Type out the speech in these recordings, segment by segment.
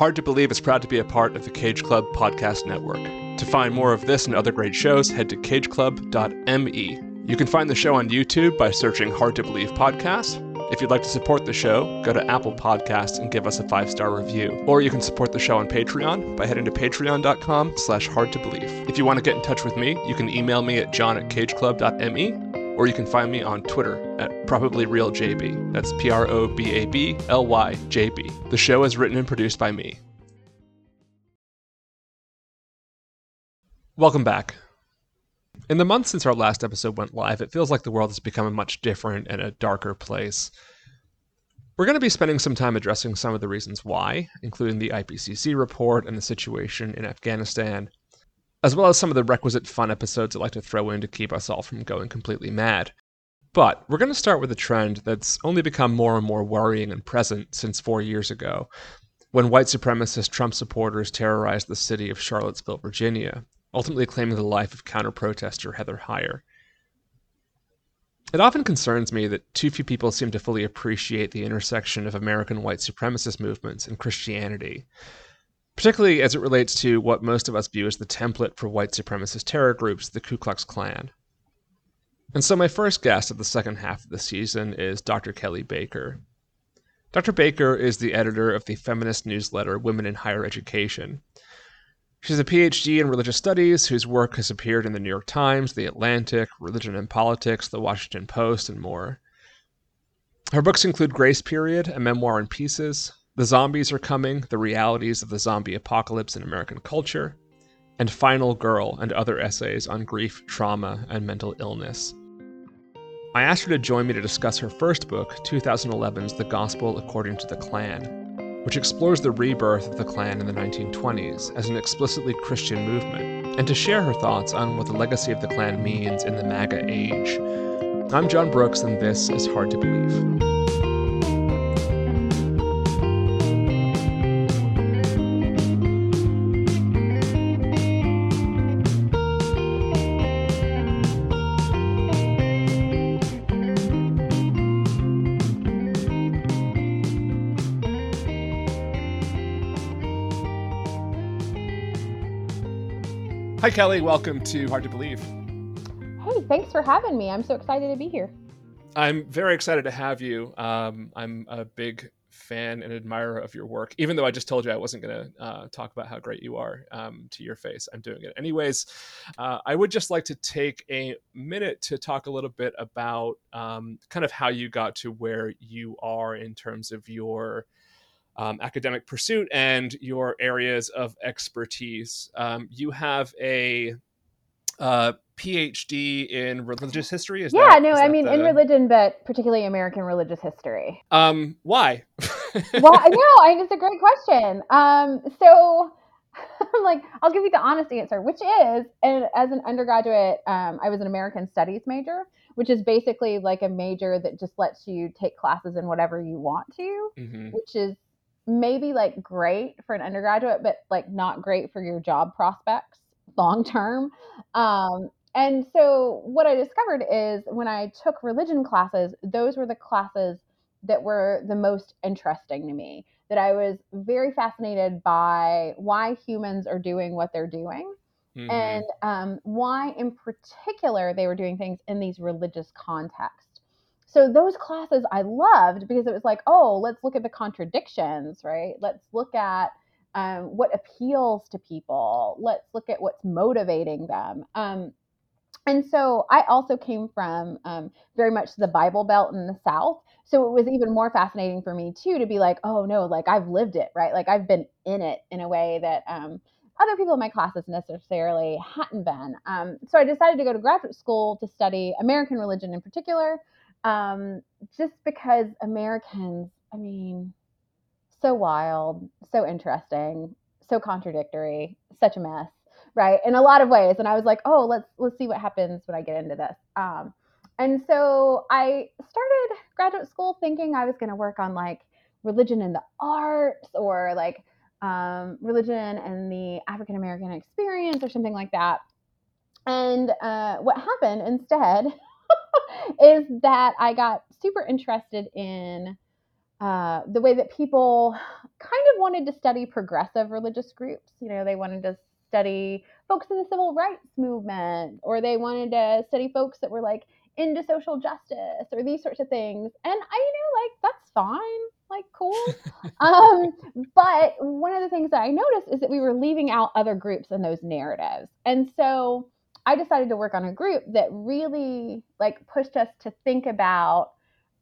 Hard to Believe is proud to be a part of the Cage Club Podcast Network. To find more of this and other great shows, head to cageclub.me. You can find the show on YouTube by searching Hard to Believe Podcast. If you'd like to support the show, go to Apple Podcasts and give us a 5-star review. Or you can support the show on Patreon by heading to patreon.com/hardtobelieve. If you want to get in touch with me, you can email me at john@cageclub.me, or you can find me on Twitter at probablyrealjb. That's probablyjb. The show is written and produced by me. Welcome back. In the months since our last episode went live, it feels like the world has become a much different and a darker place. We're going to be spending some time addressing some of the reasons why, including the IPCC report and the situation in Afghanistan, as well as some of the requisite fun episodes I'd like to throw in to keep us all from going completely mad. But we're going to start with a trend that's only become more and more worrying and present since 4 years ago, when white supremacist Trump supporters terrorized the city of Charlottesville, Virginia, ultimately claiming the life of counter-protester Heather Heyer. It often concerns me that too few people seem to fully appreciate the intersection of American white supremacist movements and Christianity, particularly as it relates to what most of us view as the template for white supremacist terror groups, the Ku Klux Klan. And so my first guest of the second half of the season is Dr. Kelly Baker. Dr. Baker is the editor of the feminist newsletter Women in Higher Education. She's a PhD in religious studies whose work has appeared in the New York Times, The Atlantic, Religion and Politics, The Washington Post, and more. Her books include Grace Period, a memoir in pieces, The Zombies Are Coming, The Realities of the Zombie Apocalypse in American Culture, and Final Girl and Other Essays on Grief, Trauma, and Mental Illness. I asked her to join me to discuss her first book, 2011's The Gospel According to the Klan, which explores the rebirth of the Klan in the 1920s as an explicitly Christian movement, and to share her thoughts on what the legacy of the Klan means in the MAGA age. I'm John Brooks, and this is Hard to Believe. Hi, Kelly. Welcome to Hard to Believe. Hey, thanks for having me. I'm so excited to be here. I'm very excited to have you. I'm a big fan and admirer of your work, even though I just told you I wasn't going to talk about how great you are to your face. I'm doing it anyways. I would just like to take a minute to talk a little bit about kind of how you got to where you are in terms of your academic pursuit and your areas of expertise. You have a PhD in religious history? In religion, but particularly American religious history. Why? It's a great question. So I'm like, I'll give you the honest answer, which is, and as an undergraduate, I was an American studies major, which is basically like a major that just lets you take classes in whatever you want to, which is maybe like great for an undergraduate, but like not great for your job prospects long term. And so what I discovered is when I took religion classes, those were the classes that were the most interesting to me, that I was very fascinated by why humans are doing what they're doing, and why in particular they were doing things in these religious contexts. So those classes I loved because it was like, oh, let's look at the contradictions, right? Let's look at what appeals to people. Let's look at what's motivating them. And so I also came from very much the Bible Belt in the South. So it was even more fascinating for me too, to be like, oh no, like I've lived it, right? Like I've been in it in a way that other people in my classes necessarily hadn't been. So I decided to go to graduate school to study American religion in particular, just because Americans, I mean, so wild, so interesting, so contradictory, such a mess, right? In a lot of ways. And I was like, oh, let's see what happens when I get into this. And so I started graduate school thinking I was going to work on like religion and the arts, or like religion and the African American experience, or something like that. And what happened instead is that I got super interested in the way that people kind of wanted to study progressive religious groups. You know, they wanted to study folks in the civil rights movement, or they wanted to study folks that were like into social justice or these sorts of things. And I that's fine, like, cool. But one of the things that I noticed is that we were leaving out other groups in those narratives. And so I decided to work on a group that really like pushed us to think about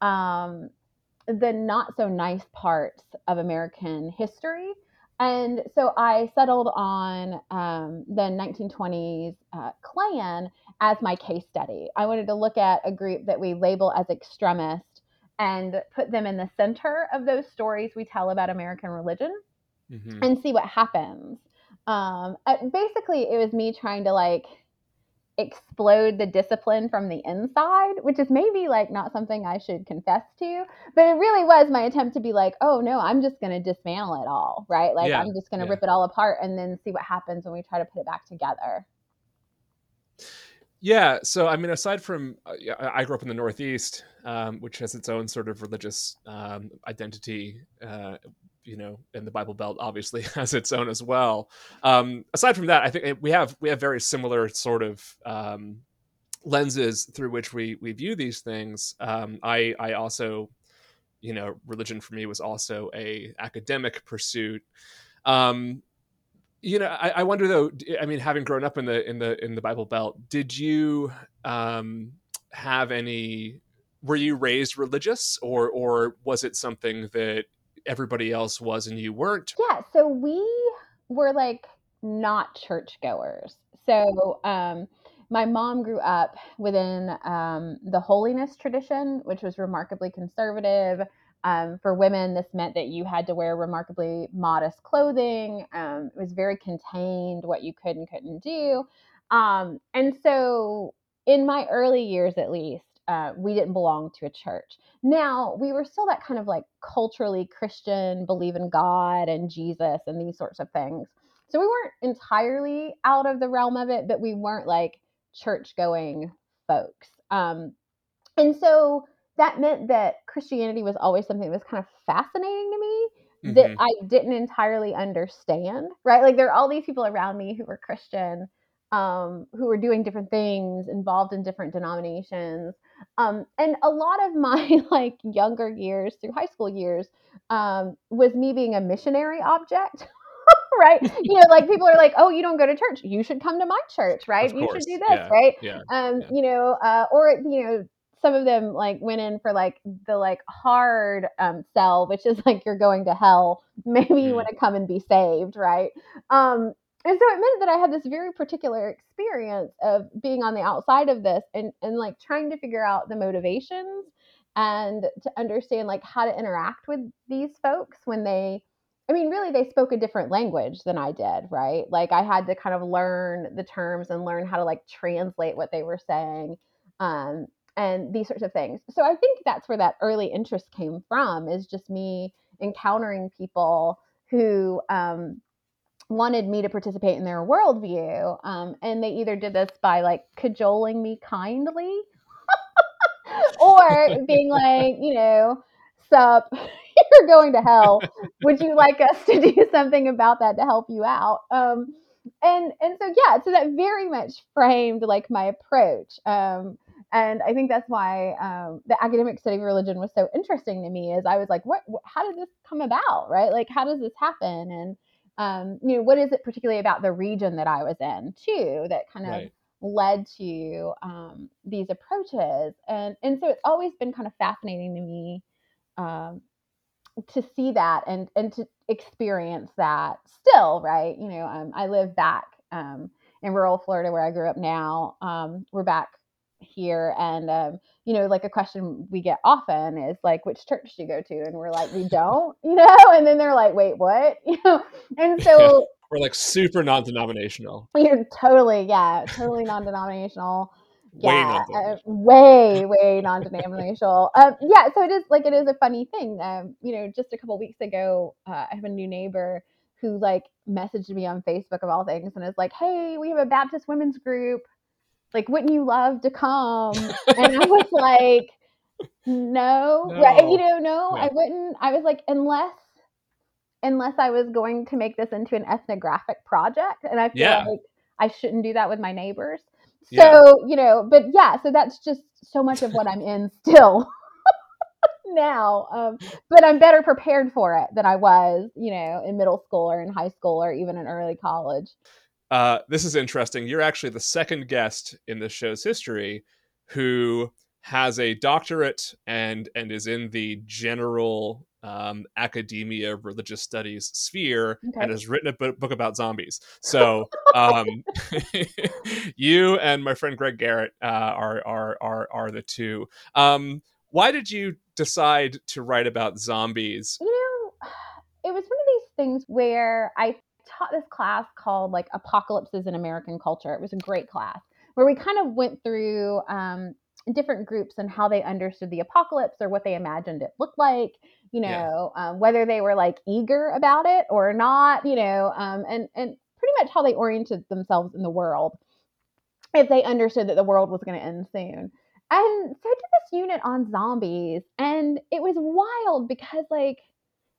the not so nice parts of American history. And so I settled on the 1920s Klan as my case study. I wanted to look at a group that we label as extremist and put them in the center of those stories we tell about American religion, mm-hmm. and see what happens. Basically, it was me trying to like explode the discipline from the inside, which is maybe like not something I should confess to, but it really was my attempt to be like, oh no, I'm just going to dismantle it all, right? Like I'm just going to rip it all apart and then see what happens when we try to put it back together. Yeah. So, I mean, aside from, I grew up in the Northeast, which has its own sort of religious identity, and the Bible Belt obviously has its own as well. Aside from that, I think we have very similar sort of lenses through which we view these things. I also, religion for me was also an academic pursuit. I wonder though, I mean, having grown up in the Bible Belt, did you were you raised religious, or was it something that everybody else was and you weren't? Yeah. So we were like not churchgoers. So, my mom grew up within, the holiness tradition, which was remarkably conservative. For women, this meant that you had to wear remarkably modest clothing. It was very contained what you could and couldn't do. And so in my early years, at least, we didn't belong to a church. Now, we were still that kind of like culturally Christian, believe in God and Jesus and these sorts of things. So we weren't entirely out of the realm of it, but we weren't like church going folks. And so that meant that Christianity was always something that was kind of fascinating to me, mm-hmm. that I didn't entirely understand, right? Like there are all these people around me who were Christian, who were doing different things, involved in different denominations. And a lot of my like younger years through high school years was me being a missionary object, right? People are like, oh, you don't go to church. You should come to my church, right? You should do this, right? Yeah. Some of them like went in for like the like hard sell, which is like, you're going to hell. Maybe you want to come and be saved, right? And so it meant that I had this very particular experience of being on the outside of this and like trying to figure out the motivations and to understand like how to interact with these folks when they spoke a different language than I did, right? Like I had to kind of learn the terms and learn how to like translate what they were saying and these sorts of things. So I think that's where that early interest came from, is just me encountering people who, wanted me to participate in their worldview. And they either did this by like cajoling me kindly or being like, sup, you're going to hell. Would you like us to do something about that to help you out? So that very much framed like my approach. And I think that's why the academic study of religion was so interesting to me, is I was like, how did this come about? Right? Like, how does this happen? And what is it particularly about the region that I was in too that kind of led to these approaches? And so it's always been kind of fascinating to me to see that and to experience that still, right? I live back in rural Florida where I grew up now. We're back here, and a question we get often is like, which church do you go to? And we're like, we don't, and then they're like, wait, what? And so we're like super non-denominational. You're totally non-denominational. Way non-denominational. So it is like, it is a funny thing. Just a couple weeks ago, I have a new neighbor who like messaged me on Facebook of all things and is like, hey, we have a Baptist women's group. Like, wouldn't you love to come? And I was like, No. Right? You know, no, I wouldn't. I was like, unless I was going to make this into an ethnographic project, and I feel like I shouldn't do that with my neighbors. So, you know, but so that's just so much of what I'm in still now. But I'm better prepared for it than I was, you know, in middle school or in high school or even in early college. This is interesting. You're actually the second guest in this show's history who has a doctorate and is in the general academia religious studies sphere and has written a book about zombies. So you and my friend Greg Garrett are the two. Why did you decide to write about zombies? You know, it was one of these things where I taught this class called like Apocalypses in American Culture. It was a great class where we kind of went through different groups and how they understood the apocalypse or what they imagined it looked like, you know, whether they were like eager about it or not, you know, and pretty much how they oriented themselves in the world if they understood that the world was going to end soon. And so I did this unit on zombies, and it was wild because like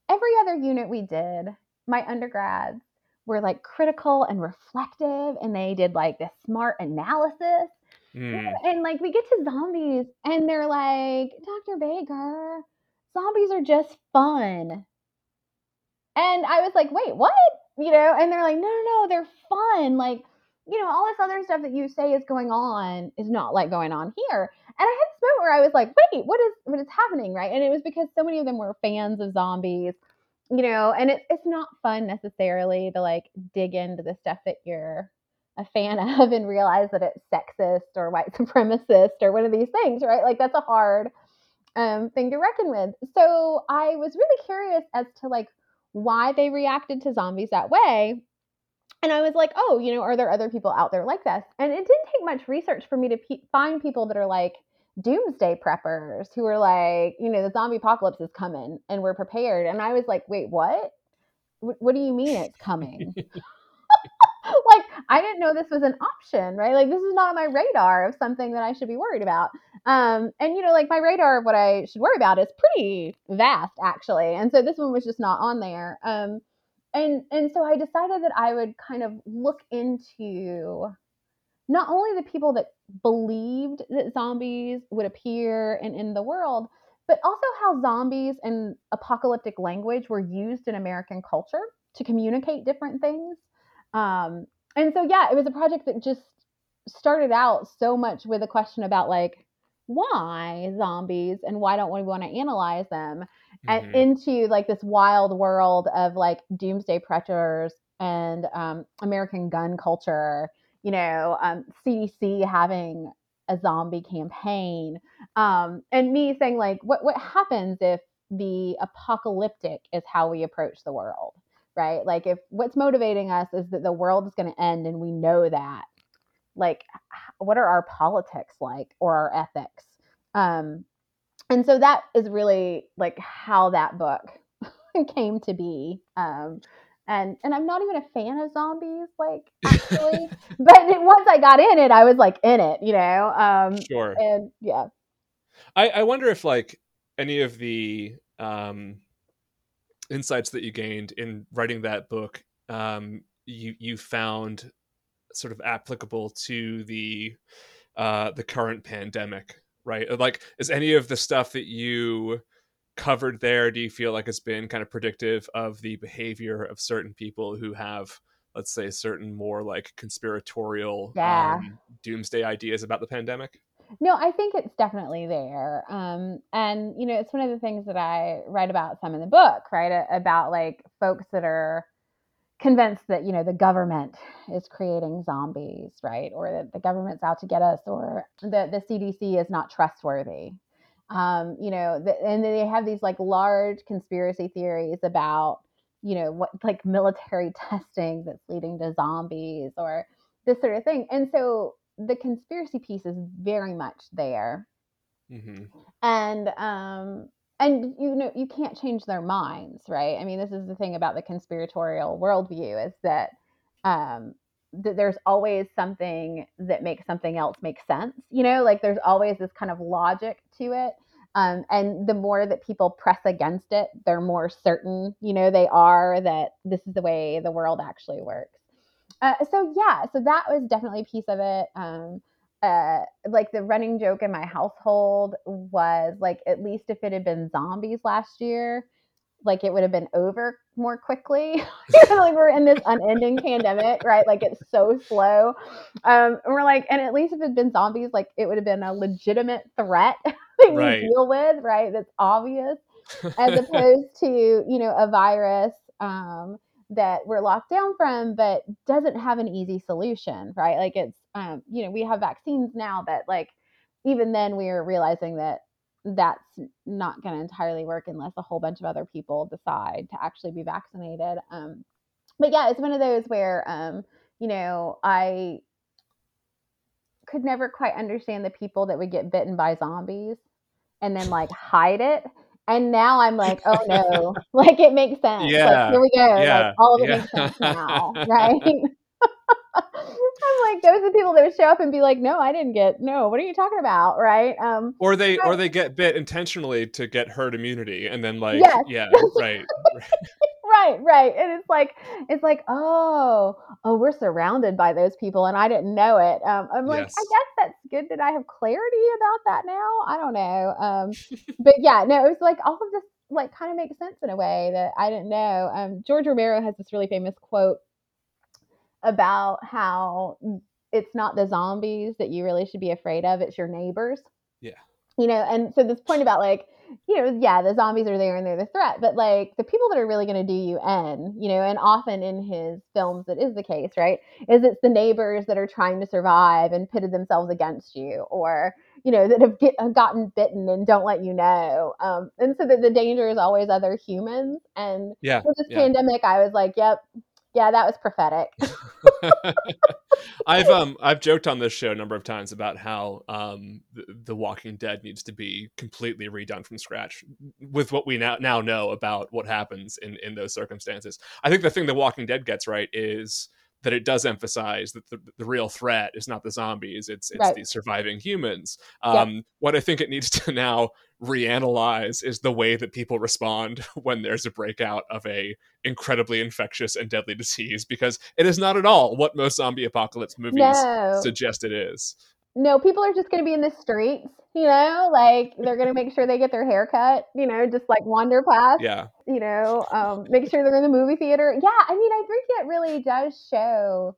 every other unit we did, my undergrads were like critical and reflective, and they did like this smart analysis. And like we get to zombies and they're like, Dr. Baker, zombies are just fun. And I was like, wait, what? You know, and they're like, no, they're fun. Like, you know, all this other stuff that you say is going on is not like going on here. And I had this moment where I was like, wait, what is happening? Right. And it was because so many of them were fans of zombies, you know, and it's not fun necessarily to like dig into the stuff that you're a fan of and realize that it's sexist or white supremacist or one of these things, right? Like that's a hard thing to reckon with. So I was really curious as to like why they reacted to zombies that way. And I was like, oh, you know, are there other people out there like this? And it didn't take much research for me to find people that are like doomsday preppers who are like, you know, the zombie apocalypse is coming and we're prepared. And I was like, wait, what? What do you mean it's coming? Like, I didn't know this was an option, right? Like, this is not on my radar of something that I should be worried about. And, you know, like my radar of what I should worry about is pretty vast, actually. And so this one was just not on there. And so I decided that I would kind of look into not only the people that believed that zombies would appear and in the world, but also how zombies and apocalyptic language were used in American culture to communicate different things. And so, it was a project that just started out so much with a question about like, why zombies and why don't we want to analyze them and into like this wild world of like doomsday preppers and, American gun culture, you know, CDC having a zombie campaign, and me saying like, what happens if the apocalyptic is how we approach the world? Right? Like if what's motivating us is that the world is going to end and we know that, like, what are our politics like or our ethics? And so that is really like how that book came to be. And I'm not even a fan of zombies, like actually, but once I got in it, I was like in it, you know? Sure. And I wonder if like any of the, insights that you gained in writing that book, you found sort of applicable to the current pandemic, right? Like, is any of the stuff that you covered there, do you feel like it's been kind of predictive of the behavior of certain people who have, let's say, certain more like conspiratorial doomsday ideas about the pandemic? No, I think it's definitely there. And, you know, it's one of the things that I write about some in the book, right? About like folks that are convinced that, you know, the government is creating zombies, right? Or that the government's out to get us, or the CDC is not trustworthy. You know, and they have these like large conspiracy theories about, you know, what like military testing that's leading to zombies or this sort of thing. And so the conspiracy piece is very much there. And you know, you can't change their minds, right? I mean, this is the thing about the conspiratorial worldview is that, that there's always something that makes something else make sense, you know, like there's always this kind of logic to it. And the more that people press against it, they're more certain, you know, they are that this is the way the world actually works. So that was definitely a piece of it. Like the running joke in my household was like, at least if it had been zombies last year, like it would have been over more quickly. Like we're in this unending pandemic, right? Like it's so slow. And we're like, and at least if it had been zombies, like it would have been a legitimate threat that you deal with, right? That's obvious, as opposed to, you know, a virus, that we're locked down from, but doesn't have an easy solution, right? Like it's, you know, we have vaccines now, but like, even then we are realizing that that's not going to entirely work unless a whole bunch of other people decide to actually be vaccinated. But yeah, it's one of those where, you know, I could never quite understand the people that would get bitten by zombies and then like hide it. And now I'm like, oh no, like it makes sense. Yeah. Like, here we go. Yeah. Like, all of it makes sense now. Right. I'm like, those are the people that would show up and be like, no, I didn't get, no, what are you talking about? Right. Or they get bit intentionally to get herd immunity. And then like, yes. Yeah, right. Right. And it's like, oh, we're surrounded by those people and I didn't know it. I'm like, yes. I guess that's good that I have clarity about that now. I don't know. But yeah, no, it was like all of this like kind of makes sense in a way that I didn't know. George Romero has this really famous quote about how it's not the zombies that you really should be afraid of. It's your neighbors. Yeah. You know, and so this point about like, you know, yeah, the zombies are there and they're the threat, but like the people that are really going to do you in, you know, and often in his films, that is the case, right? Is it's the neighbors that are trying to survive and pitted themselves against you, or, you know, that have gotten bitten and don't let you know. And so that the danger is always other humans. And yeah, with this pandemic, I was like, yep. Yeah, that was prophetic. I've joked on this show a number of times about how The Walking Dead needs to be completely redone from scratch with what we now know about what happens in those circumstances. I think the thing The Walking Dead gets right is that it does emphasize that the real threat is not the zombies, it's right. These surviving humans. What I think it needs to now reanalyze is the way that people respond when there's a breakout of a incredibly infectious and deadly disease, because it is not at all what most zombie apocalypse movies suggest it is. No, people are just going to be in the streets, you know, like they're going to make sure they get their hair cut, you know, just like wander past, you know, make sure they're in the movie theater. Yeah, I mean, I think it really does show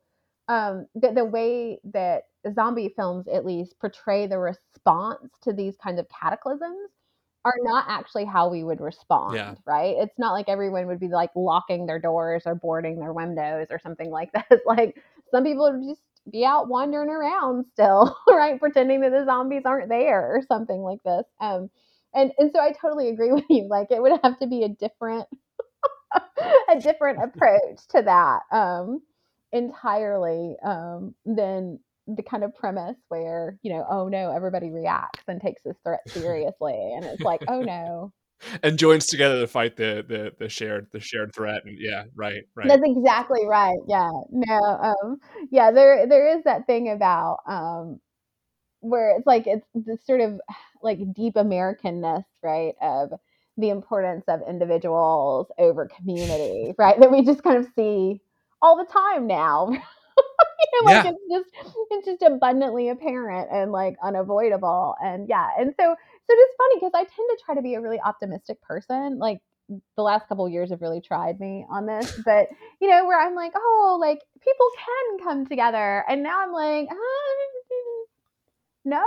that the way that zombie films at least portray the response to these kinds of cataclysms are not actually how we would respond, right? It's not like everyone would be like locking their doors or boarding their windows or something like that. Like some people are just be out wandering around still, right? Pretending that the zombies aren't there or something like this. And so I totally agree with you. Like it would have to be a different, a different approach to that entirely than the kind of premise where, you know, oh no, everybody reacts and takes this threat seriously. And it's like, oh no. And joins together to fight the shared threat. And right. That's exactly right. Yeah. No. There is that thing about where it's like it's this sort of like deep Americanness, right, of the importance of individuals over community, right? That we just kind of see all the time now. You know, like it's just abundantly apparent and like unavoidable. And So it's funny because I tend to try to be a really optimistic person. Like the last couple of years have really tried me on this, but you know, where I'm like, oh, like people can come together. And now I'm like, no.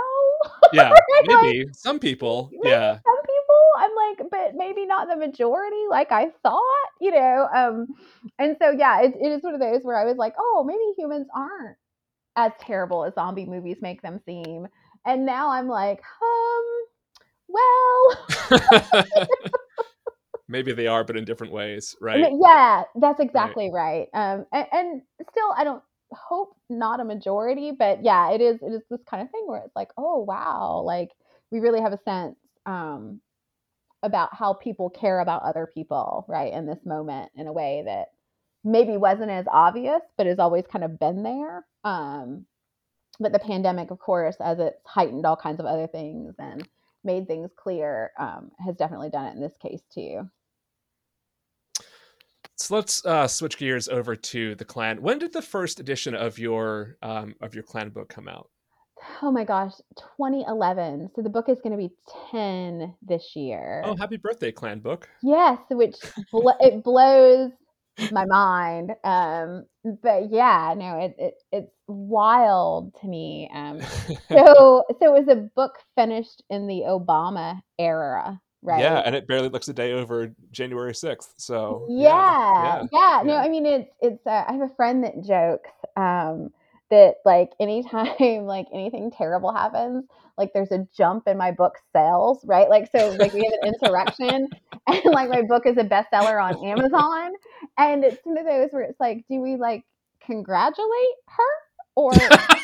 Yeah, maybe like, some people. Yeah. Some people. I'm like, but maybe not the majority, like I thought, you know? And so, yeah, it is one of those where I was like, oh, maybe humans aren't as terrible as zombie movies make them seem. And now I'm like, well, maybe they are, but in different ways, right? Yeah, that's exactly right. And still, I don't hope not a majority, but yeah, it is this kind of thing where it's like, oh wow, like we really have a sense about how people care about other people, right, in this moment in a way that maybe wasn't as obvious, but has always kind of been there. But the pandemic, of course, as it's heightened all kinds of other things and made things clear, has definitely done it in this case too. So let's switch gears over to the Klan. When did the first edition of your Klan book come out? Oh my gosh, 2011. So the book is going to be 10 this year. Oh, happy birthday, Klan book. Yes, which it blows my mind. But yeah, no, it's wild to me. So it was a book finished in the Obama era. Right. Yeah, and it barely looks a day over January 6th. So yeah. No, I mean it's I have a friend that jokes that like anytime like anything terrible happens, like there's a jump in my book sales, right? Like so like we have an insurrection and like my book is a bestseller on Amazon, and it's one of those where it's like, do we like congratulate her? Or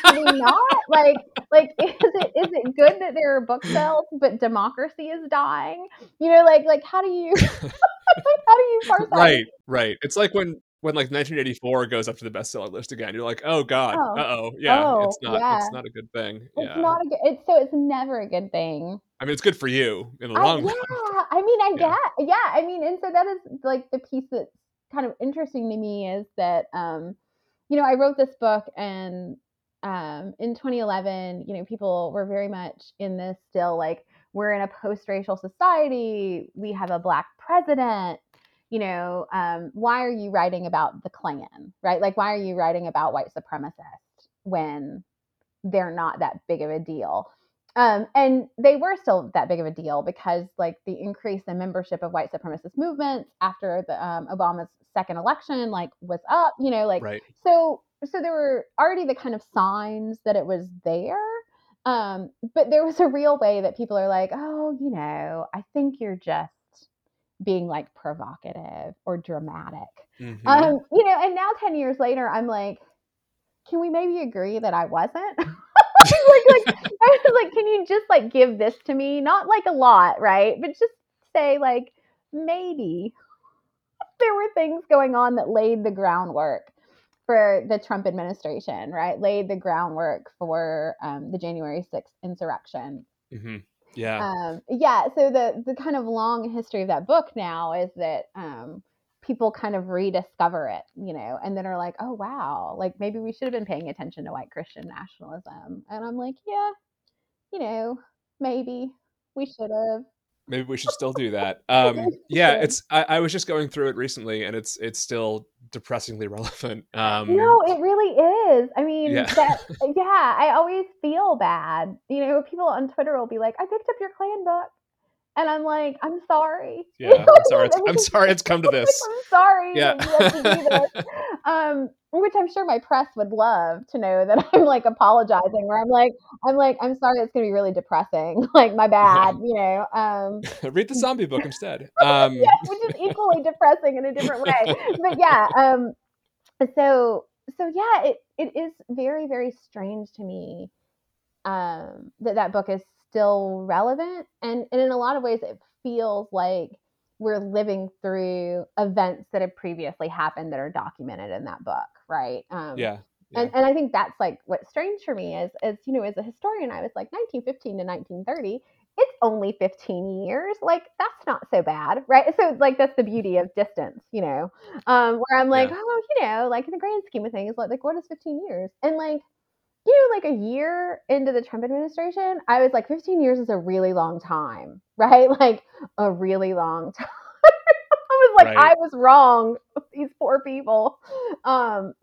not? Like is it good that there are book sales, but democracy is dying? You know, like how do you parse that? Right. It's like when like 1984 goes up to the bestseller list again, you're like, oh God, it's not a good thing. It's not a good. It's never a good thing. I mean, it's good for you in the long run. Yeah, I mean, and so that is like the piece that's kind of interesting to me is that. You know, I wrote this book and in 2011, you know, people were very much in this still like, we're in a post-racial society, we have a Black president, you know, why are you writing about the Klan, right? Like, why are you writing about white supremacists when they're not that big of a deal? And they were still that big of a deal because like the increase in membership of white supremacist movements after the Obama's second election like was up, you know, like right. So there were already the kind of signs that it was there, but there was a real way that people are like, oh, you know, I think you're just being like provocative or dramatic, mm-hmm. You know. And now 10 years later, I'm like, can we maybe agree that I wasn't? I was like, can you just like give this to me? Not like a lot, right? But just say like, maybe there were things going on that laid the groundwork for the Trump administration, right? Laid the groundwork for the January 6th insurrection. Mm-hmm. Yeah. So the kind of long history of that book now is that people kind of rediscover it, you know, and then are like, oh, wow, like maybe we should have been paying attention to white Christian nationalism. And I'm like, yeah, you know, maybe we should have. Maybe we should still do that. I was just going through it recently and it's still depressingly relevant. No, it really is. I mean, I always feel bad. You know, people on Twitter will be like, I picked up your Klan book. And I'm like, I'm sorry. Yeah, I'm sorry. It's come to this. I'm sorry. Yeah. You have to do this. Which I'm sure my press would love to know that I'm like apologizing. Where I'm like, I'm sorry. It's gonna be really depressing. Like, my bad. You know. Read the zombie book instead. Which is equally depressing in a different way. But yeah. So it is very, very strange to me that book is still relevant, and in a lot of ways it feels like we're living through events that have previously happened that are documented in that book, right? And I think that's like what's strange for me is you know, as a historian, I was like 1915 to 1930, it's only 15 years, like that's not so bad, right? So like that's the beauty of distance, you know, where I'm like, oh, you know, like in the grand scheme of things, like what is 15 years? And like, you know, like a year into the Trump administration, I was like, 15 years is a really long time, right? Like a really long time. I was like, right. I was wrong, these poor people. But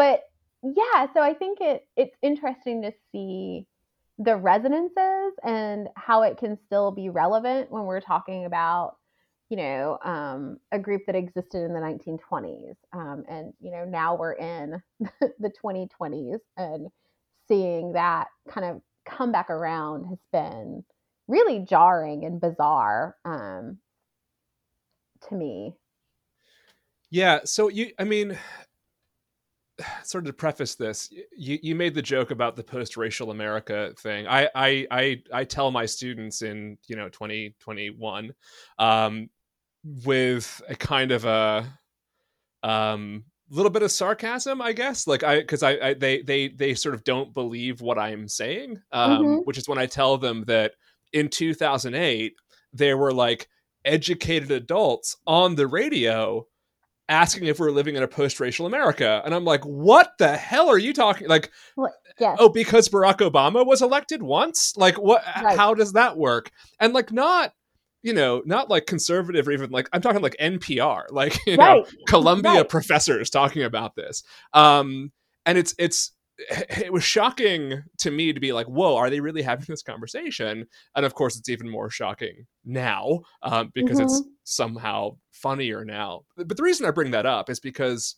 yeah, so I think it's interesting to see the resonances and how it can still be relevant when we're talking about, you know, a group that existed in the 1920s. And, you know, now we're in the 2020s and seeing that kind of come back around has been really jarring and bizarre to me. Yeah. So sort of to preface this, you made the joke about the post-racial America thing. I tell my students in, you know, 2021, with a kind of a little bit of sarcasm, I guess, like because they sort of don't believe what I'm saying, which is when I tell them that in 2008, there were like educated adults on the radio asking if we're living in a post-racial America. And I'm like, what the hell are you talking? Like, yes. Oh, because Barack Obama was elected once? Like, what? Right. How does that work? And like, not, you know, not like conservative or even like, I'm talking like NPR, like, you right. know, Columbia right. professors talking about this. And it was shocking to me to be like, whoa, are they really having this conversation? And of course, it's even more shocking now because mm-hmm. it's somehow funnier now. But the reason I bring that up is because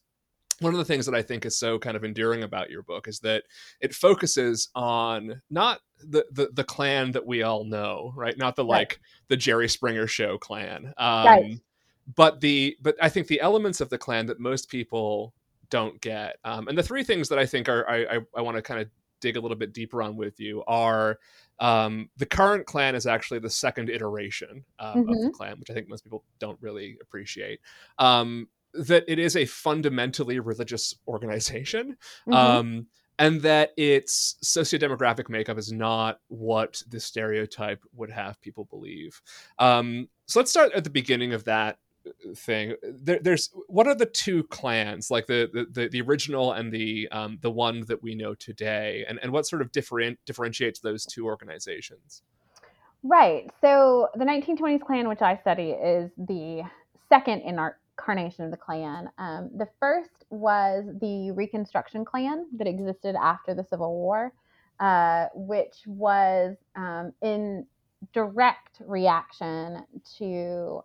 one of the things that I think is so kind of endearing about your book is that it focuses on not the Klan that we all know, right? Not the like the Jerry Springer Show Klan. Right. But I think the elements of the Klan that most people don't get. And the three things that I think are I want to kind of dig a little bit deeper on with you are the current Klan is actually the second iteration of the Klan, which I think most people don't really appreciate. That it is a fundamentally religious organization, and that its sociodemographic makeup is not what the stereotype would have people believe. So let's start at the beginning of that thing. There's what are the two clans, like the original and the one that we know today, and what sort of differentiates those two organizations? Right. So the 1920s Klan, which I study, is the second incarnation of the Klan. The first was the Reconstruction Klan that existed after the Civil War, which was in direct reaction to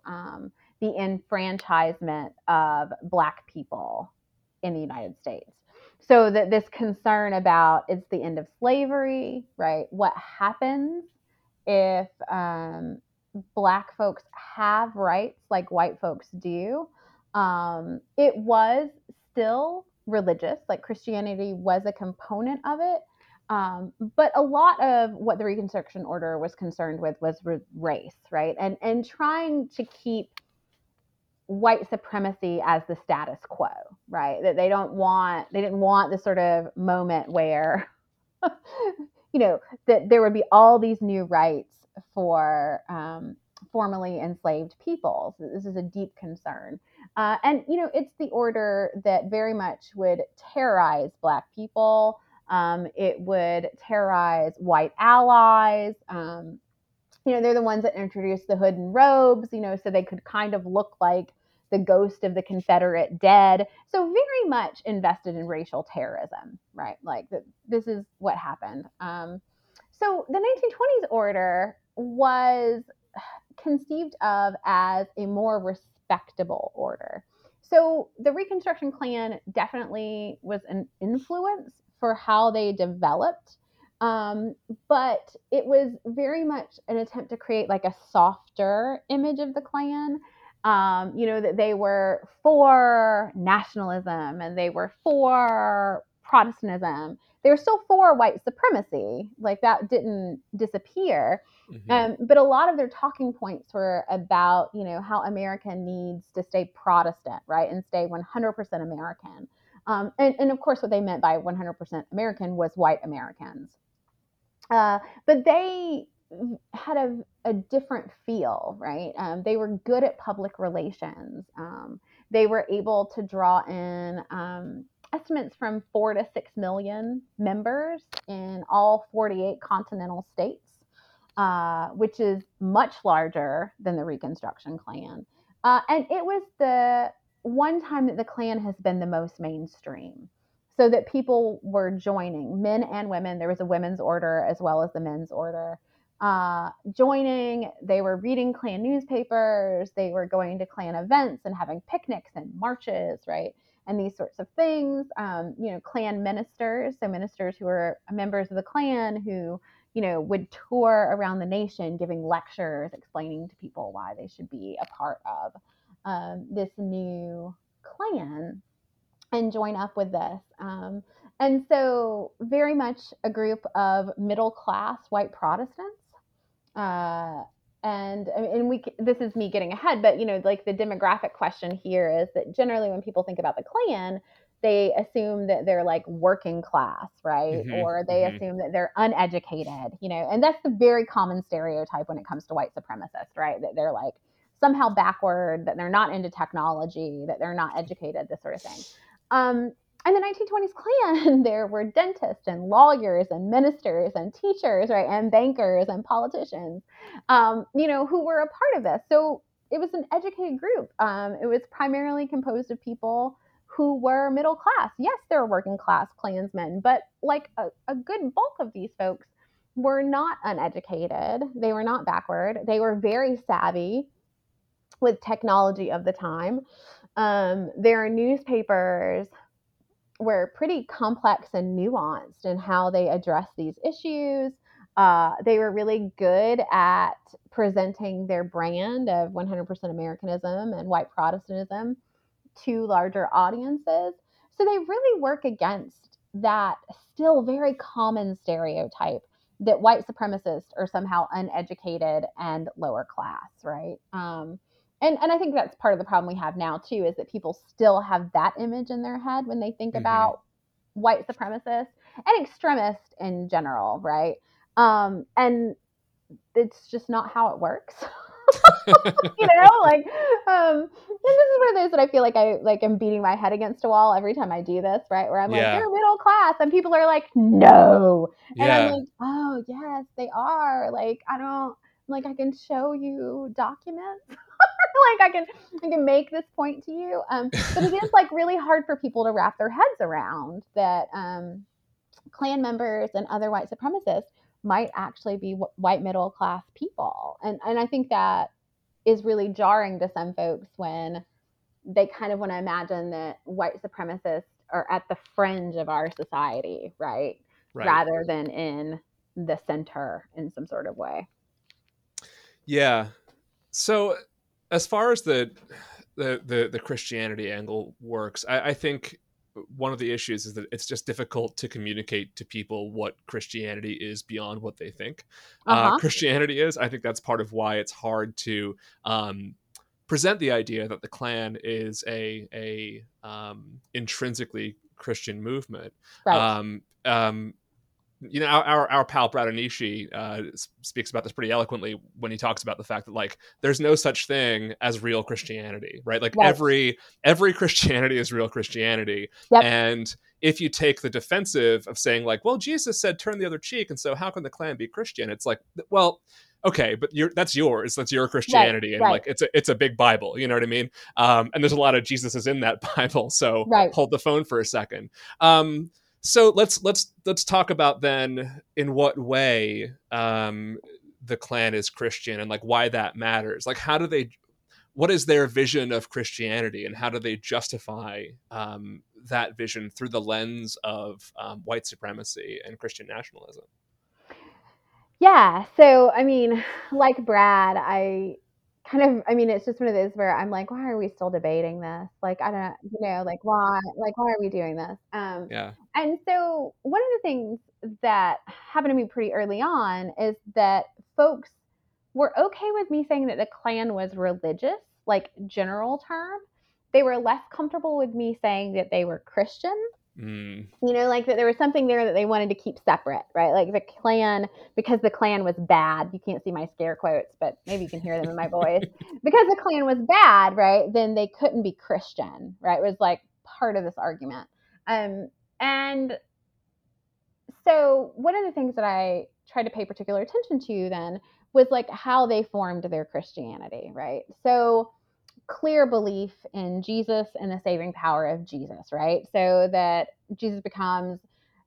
the enfranchisement of Black people in the United States. So that this concern about it's the end of slavery, right? What happens if Black folks have rights like white folks do? It was still religious, like Christianity was a component of it. But a lot of what the Reconstruction Order was concerned with was race, right? And trying to keep white supremacy as the status quo, right? That they didn't want the sort of moment where, you know, that there would be all these new rights for formerly enslaved people. So this is a deep concern. And, you know, it's the order that very much would terrorize Black people. It would terrorize white allies. You know, they're the ones that introduced the hood and robes, you know, so they could kind of look like the ghost of the Confederate dead. So very much invested in racial terrorism, right? Like this is what happened. So the 1920s order was conceived of as a more respectable order. So the Reconstruction Klan definitely was an influence for how they developed. But it was very much an attempt to create like a softer image of the Klan, you know, that they were for nationalism and they were for Protestantism. They were still for white supremacy, like that didn't disappear. Mm-hmm. But a lot of their talking points were about, you know, how America needs to stay Protestant, right? And stay 100% American. And of course, what they meant by 100% American was white Americans. But they had a different feel, right? They were good at public relations. They were able to draw in estimates from 4 to 6 million members in all 48 continental states, which is much larger than the Reconstruction Klan. And it was the one time that the Klan has been the most mainstream, so that people were joining, men and women. There was a women's order as well as the men's order, joining. They were reading Klan newspapers. They were going to Klan events and having picnics and marches, right? And these sorts of things. You know, Klan ministers, so ministers who were members of the Klan who, you know, would tour around the nation giving lectures, explaining to people why they should be a part of this new Klan and join up with this. And so very much a group of middle-class white Protestants. And this is me getting ahead, but, you know, like the demographic question here is that generally when people think about the Klan, they assume that they're like working class, right? Mm-hmm, or they mm-hmm. assume that they're uneducated, you know, and that's the very common stereotype when it comes to white supremacists, right? That they're like somehow backward, that they're not into technology, that they're not educated, this sort of thing. And the 1920s Klan, there were dentists and lawyers and ministers and teachers, right? And bankers and politicians, you know, who were a part of this. So it was an educated group. It was primarily composed of people who were middle class. Yes, there were working class Klansmen, but like a good bulk of these folks were not uneducated. They were not backward. They were very savvy with technology of the time. Their newspapers were pretty complex and nuanced in how they addressed these issues. They were really good at presenting their brand of 100% Americanism and white Protestantism to larger audiences. So they really work against that still very common stereotype that white supremacists are somehow uneducated and lower class, right? And I think that's part of the problem we have now too, is that people still have that image in their head when they think mm-hmm. about white supremacists and extremists in general, right? And it's just not how it works. You know, like, and this is one of those that I feel like I am beating my head against a wall every time I do this, right? Where I'm like, they're middle class, and people are like, no, and I'm like, oh yes, they are. Like, I can show you documents, like I can make this point to you. But it is like really hard for people to wrap their heads around that Klan members and other white supremacists might actually be white middle class people. And I think that is really jarring to some folks when they kind of want to imagine that white supremacists are at the fringe of our society, right? Rather than in the center in some sort of way. Yeah. So as far as the Christianity angle works, I think one of the issues is that it's just difficult to communicate to people what Christianity is beyond what they think Christianity is. I think that's part of why it's hard to present the idea that the Klan is a intrinsically Christian movement. Right. You know, our pal Bradanishi speaks about this pretty eloquently when he talks about the fact that, like, there's no such thing as real Christianity, right? Like, yes. every Christianity is real Christianity. Yep. And if you take the defensive of saying, like, well, Jesus said, turn the other cheek, and so how can the Klan be Christian? It's like, well, okay, but that's your Christianity. Right, and like, it's a big Bible, you know what I mean? And there's a lot of Jesuses in that Bible. So hold the phone for a second. So let's talk about then in what way the Klan is Christian and like why that matters. Like, what is their vision of Christianity and how do they justify that vision through the lens of white supremacy and Christian nationalism? Yeah. So, I mean, like Brad, it's just one of those where I'm like, why are we still debating this? Like, I don't, you know, like why are we doing this? And so one of the things that happened to me pretty early on is that folks were okay with me saying that the Klan was religious, like general term. They were less comfortable with me saying that they were Christian. You know, like that there was something there that they wanted to keep separate, right? Like the Klan, because the Klan was bad. You can't see my scare quotes, but maybe you can hear them in my voice. Because the Klan was bad, right? Then they couldn't be Christian, right? It was like part of this argument. And so one of the things that I tried to pay particular attention to then was like how they formed their Christianity, right? So clear belief in Jesus and the saving power of Jesus, right? So that Jesus becomes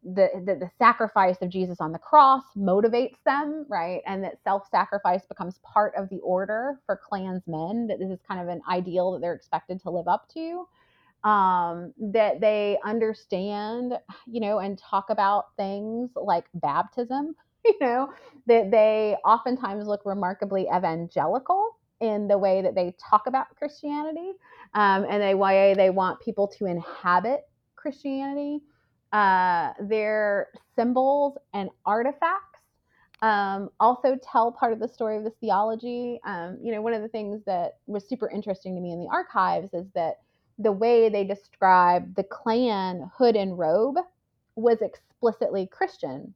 the sacrifice of Jesus on the cross motivates them, right? And that self-sacrifice becomes part of the order for Klansmen, that this is kind of an ideal that they're expected to live up to, that they understand, you know, and talk about things like baptism, you know, that they oftentimes look remarkably evangelical in the way that they talk about Christianity, and the way they want people to inhabit Christianity, their symbols and artifacts also tell part of the story of this theology. You know, one of the things that was super interesting to me in the archives is that the way they described the Klan hood and robe was explicitly Christian.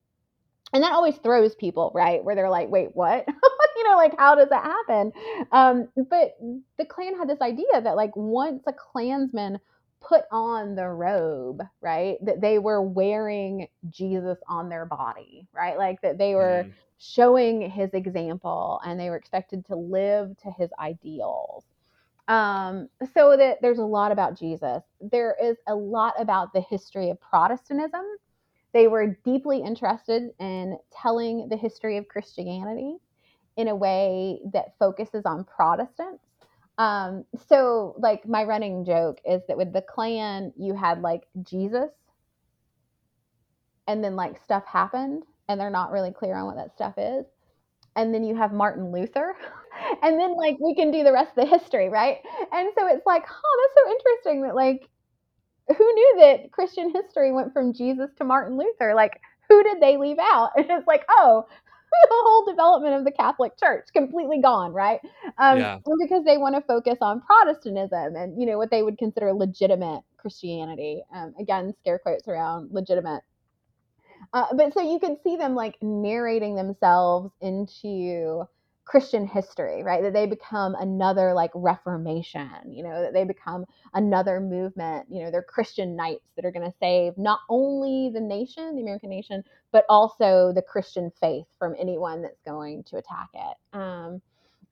And that always throws people, right? Where they're like, wait, what? You know, like, how does that happen? But the Klan had this idea that, like, once a Klansman put on the robe, right, that they were wearing Jesus on their body, right? Like, that they were showing his example and they were expected to live to his ideals. So that there's a lot about Jesus. There is a lot about the history of Protestantism. They were deeply interested in telling the history of Christianity in a way that focuses on Protestants. So like my running joke is that with the Klan, you had like Jesus and then like stuff happened and they're not really clear on what that stuff is. And then you have Martin Luther and then like we can do the rest of the history. Right. And so it's like, oh, that's so interesting that like, who knew that Christian history went from Jesus to Martin Luther? Like, who did they leave out? And it's like, oh, the whole development of the Catholic Church completely gone, right? Because they want to focus on Protestantism and, you know, what they would consider legitimate Christianity. Again, scare quotes around legitimate. But so you could see them like narrating themselves into Christian history, right? That they become another like Reformation, you know, that they become another movement, you know, they're Christian knights that are going to save not only the nation, the American nation, but also the Christian faith from anyone that's going to attack it.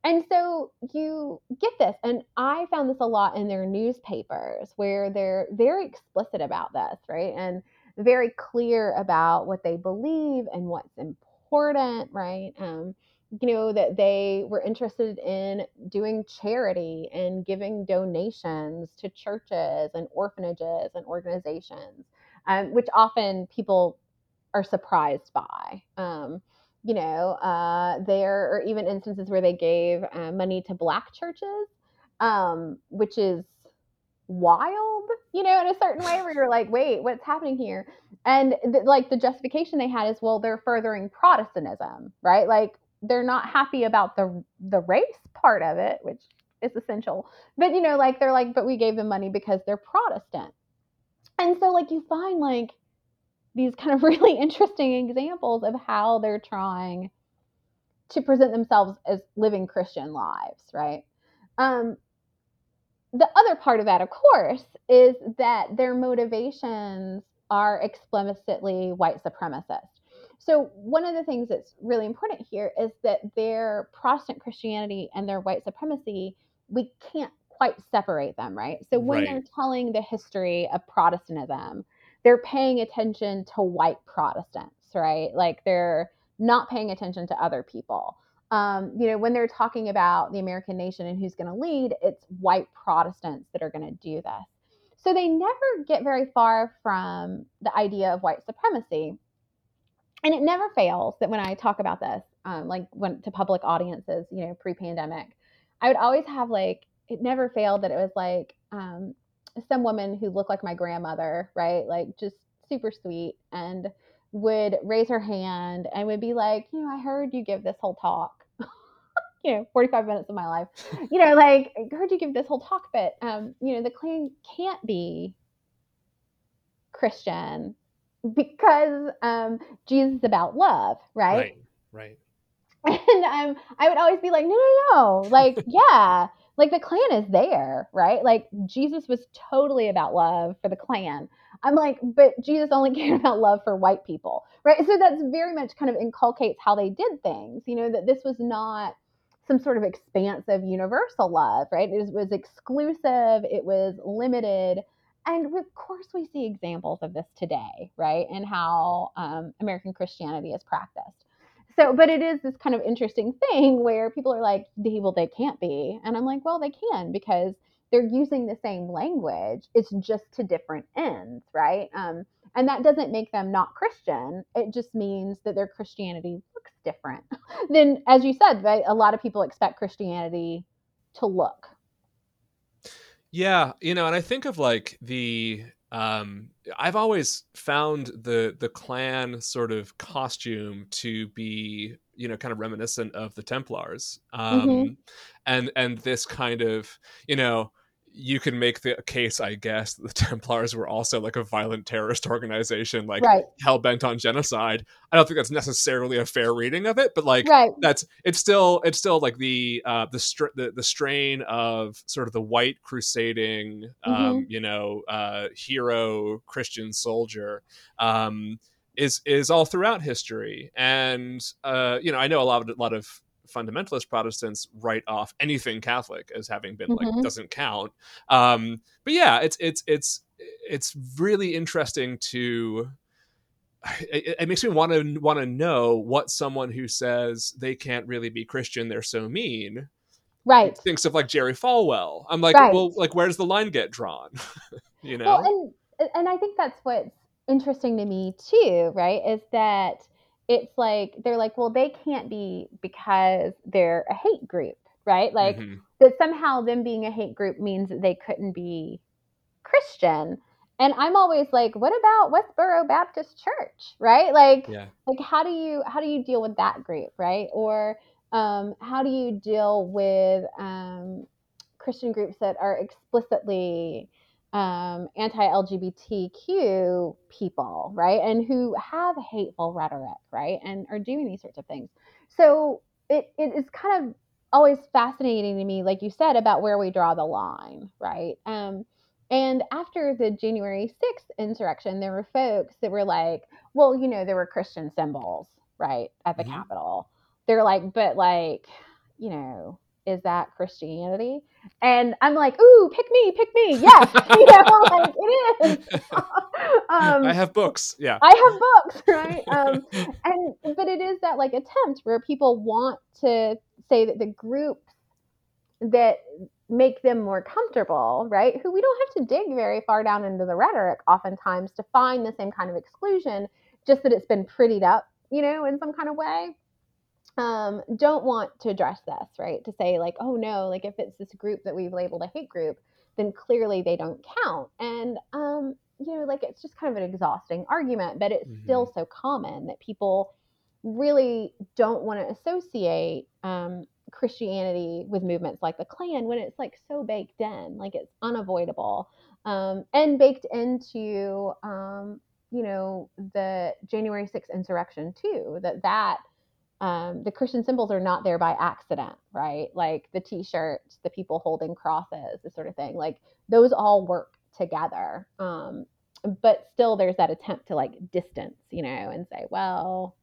And so you get this, and I found this a lot in their newspapers where they're very explicit about this, right? And very clear about what they believe and what's important, right? You know, that they were interested in doing charity and giving donations to churches and orphanages and organizations, which often people are surprised by. There are even instances where they gave money to Black churches, which is wild, you know, in a certain way where you're like, wait, what's happening here? And like the justification they had is, well, they're furthering Protestantism, right? Like, they're not happy about the race part of it, which is essential. But, you know, like they're like, but we gave them money because they're Protestant. And so like you find like these kind of really interesting examples of how they're trying to present themselves as living Christian lives, right? The other part of that, of course, is that their motivations are explicitly white supremacist. So one of the things that's really important here is that their Protestant Christianity and their white supremacy, we can't quite separate them, right? So when they're telling the history of Protestantism, they're paying attention to white Protestants, right? Like they're not paying attention to other people. You know, when they're talking about the American nation and who's going to lead, it's white Protestants that are going to do this. So they never get very far from the idea of white supremacy. And it never fails that when I talk about this, like when to public audiences, you know, pre-pandemic, I would always have like, it never failed that it was like some woman who looked like my grandmother, right? Like just super sweet and would raise her hand and would be like, you know, I heard you give this whole talk, you know, 45 minutes of my life, you know, like I heard you give this whole talk, but, you know, the Klan can't be Christian because Jesus is about love, right? Right, right. And I would always be like, no. Like, yeah, like the Klan is there, right? Like Jesus was totally about love for the Klan. I'm like, but Jesus only cared about love for white people, right? So that's very much kind of inculcates how they did things, you know, that this was not some sort of expansive universal love, right? It was exclusive, it was limited. And of course, we see examples of this today, right? And how American Christianity is practiced. So, but it is this kind of interesting thing where people are like, well, they can't be. And I'm like, well, they can because they're using the same language. It's just to different ends, right? And that doesn't make them not Christian. It just means that their Christianity looks different than, as you said, right? A lot of people expect Christianity to look. Yeah, you know, and I think of like the I've always found the Klan sort of costume to be, you know, kind of reminiscent of the Templars, and this kind of, you know, you can make the case, I guess, that the Templars were also like a violent terrorist organization, like hell-bent on genocide. I don't think that's necessarily a fair reading of it, but like that's it's still like the strain of sort of the white crusading, hero Christian soldier. Is all throughout history, and I know a lot of fundamentalist Protestants write off anything Catholic as having been like doesn't count. But yeah, it's really interesting to. It makes me want to know what someone who says they can't really be Christian, they're so mean, thinks of like Jerry Falwell. I'm like, well, like where does the line get drawn? You know, well, and I think that's what's interesting to me too, right? Is that it's like, they're like, well, they can't be because they're a hate group, right? Like that somehow them being a hate group means that they couldn't be Christian. And I'm always like, what about Westboro Baptist Church, right? Like, like how do you deal with that group, right? Or how do you deal with Christian groups that are explicitly anti-LGBTQ people, right? And who have hateful rhetoric, right? And are doing these sorts of things. So it is kind of always fascinating to me, like you said, about where we draw the line, right? And after the January 6th insurrection, there were folks that were like, well, you know, there were Christian symbols, right, at the Capitol. They're like, but like, you know, is that Christianity? And I'm like, ooh, pick me. Yes. You know, like it is. I have books. Yeah. I have books. Right. But it is that like attempt where people want to say that the groups that make them more comfortable, right, who we don't have to dig very far down into the rhetoric oftentimes to find the same kind of exclusion, just that it's been prettied up, you know, in some kind of way. Don't want to address this, right? To say like, oh no, like if it's this group that we've labeled a hate group, then clearly they don't count. And, you know, like it's just kind of an exhausting argument, but it's still so common that people really don't want to associate Christianity with movements like the Klan when it's like so baked in, like it's unavoidable and baked into, you know, the January 6th insurrection too, that the Christian symbols are not there by accident, right? Like the t-shirts, the people holding crosses, this sort of thing, like those all work together. But still there's that attempt to like distance, you know, and say, well,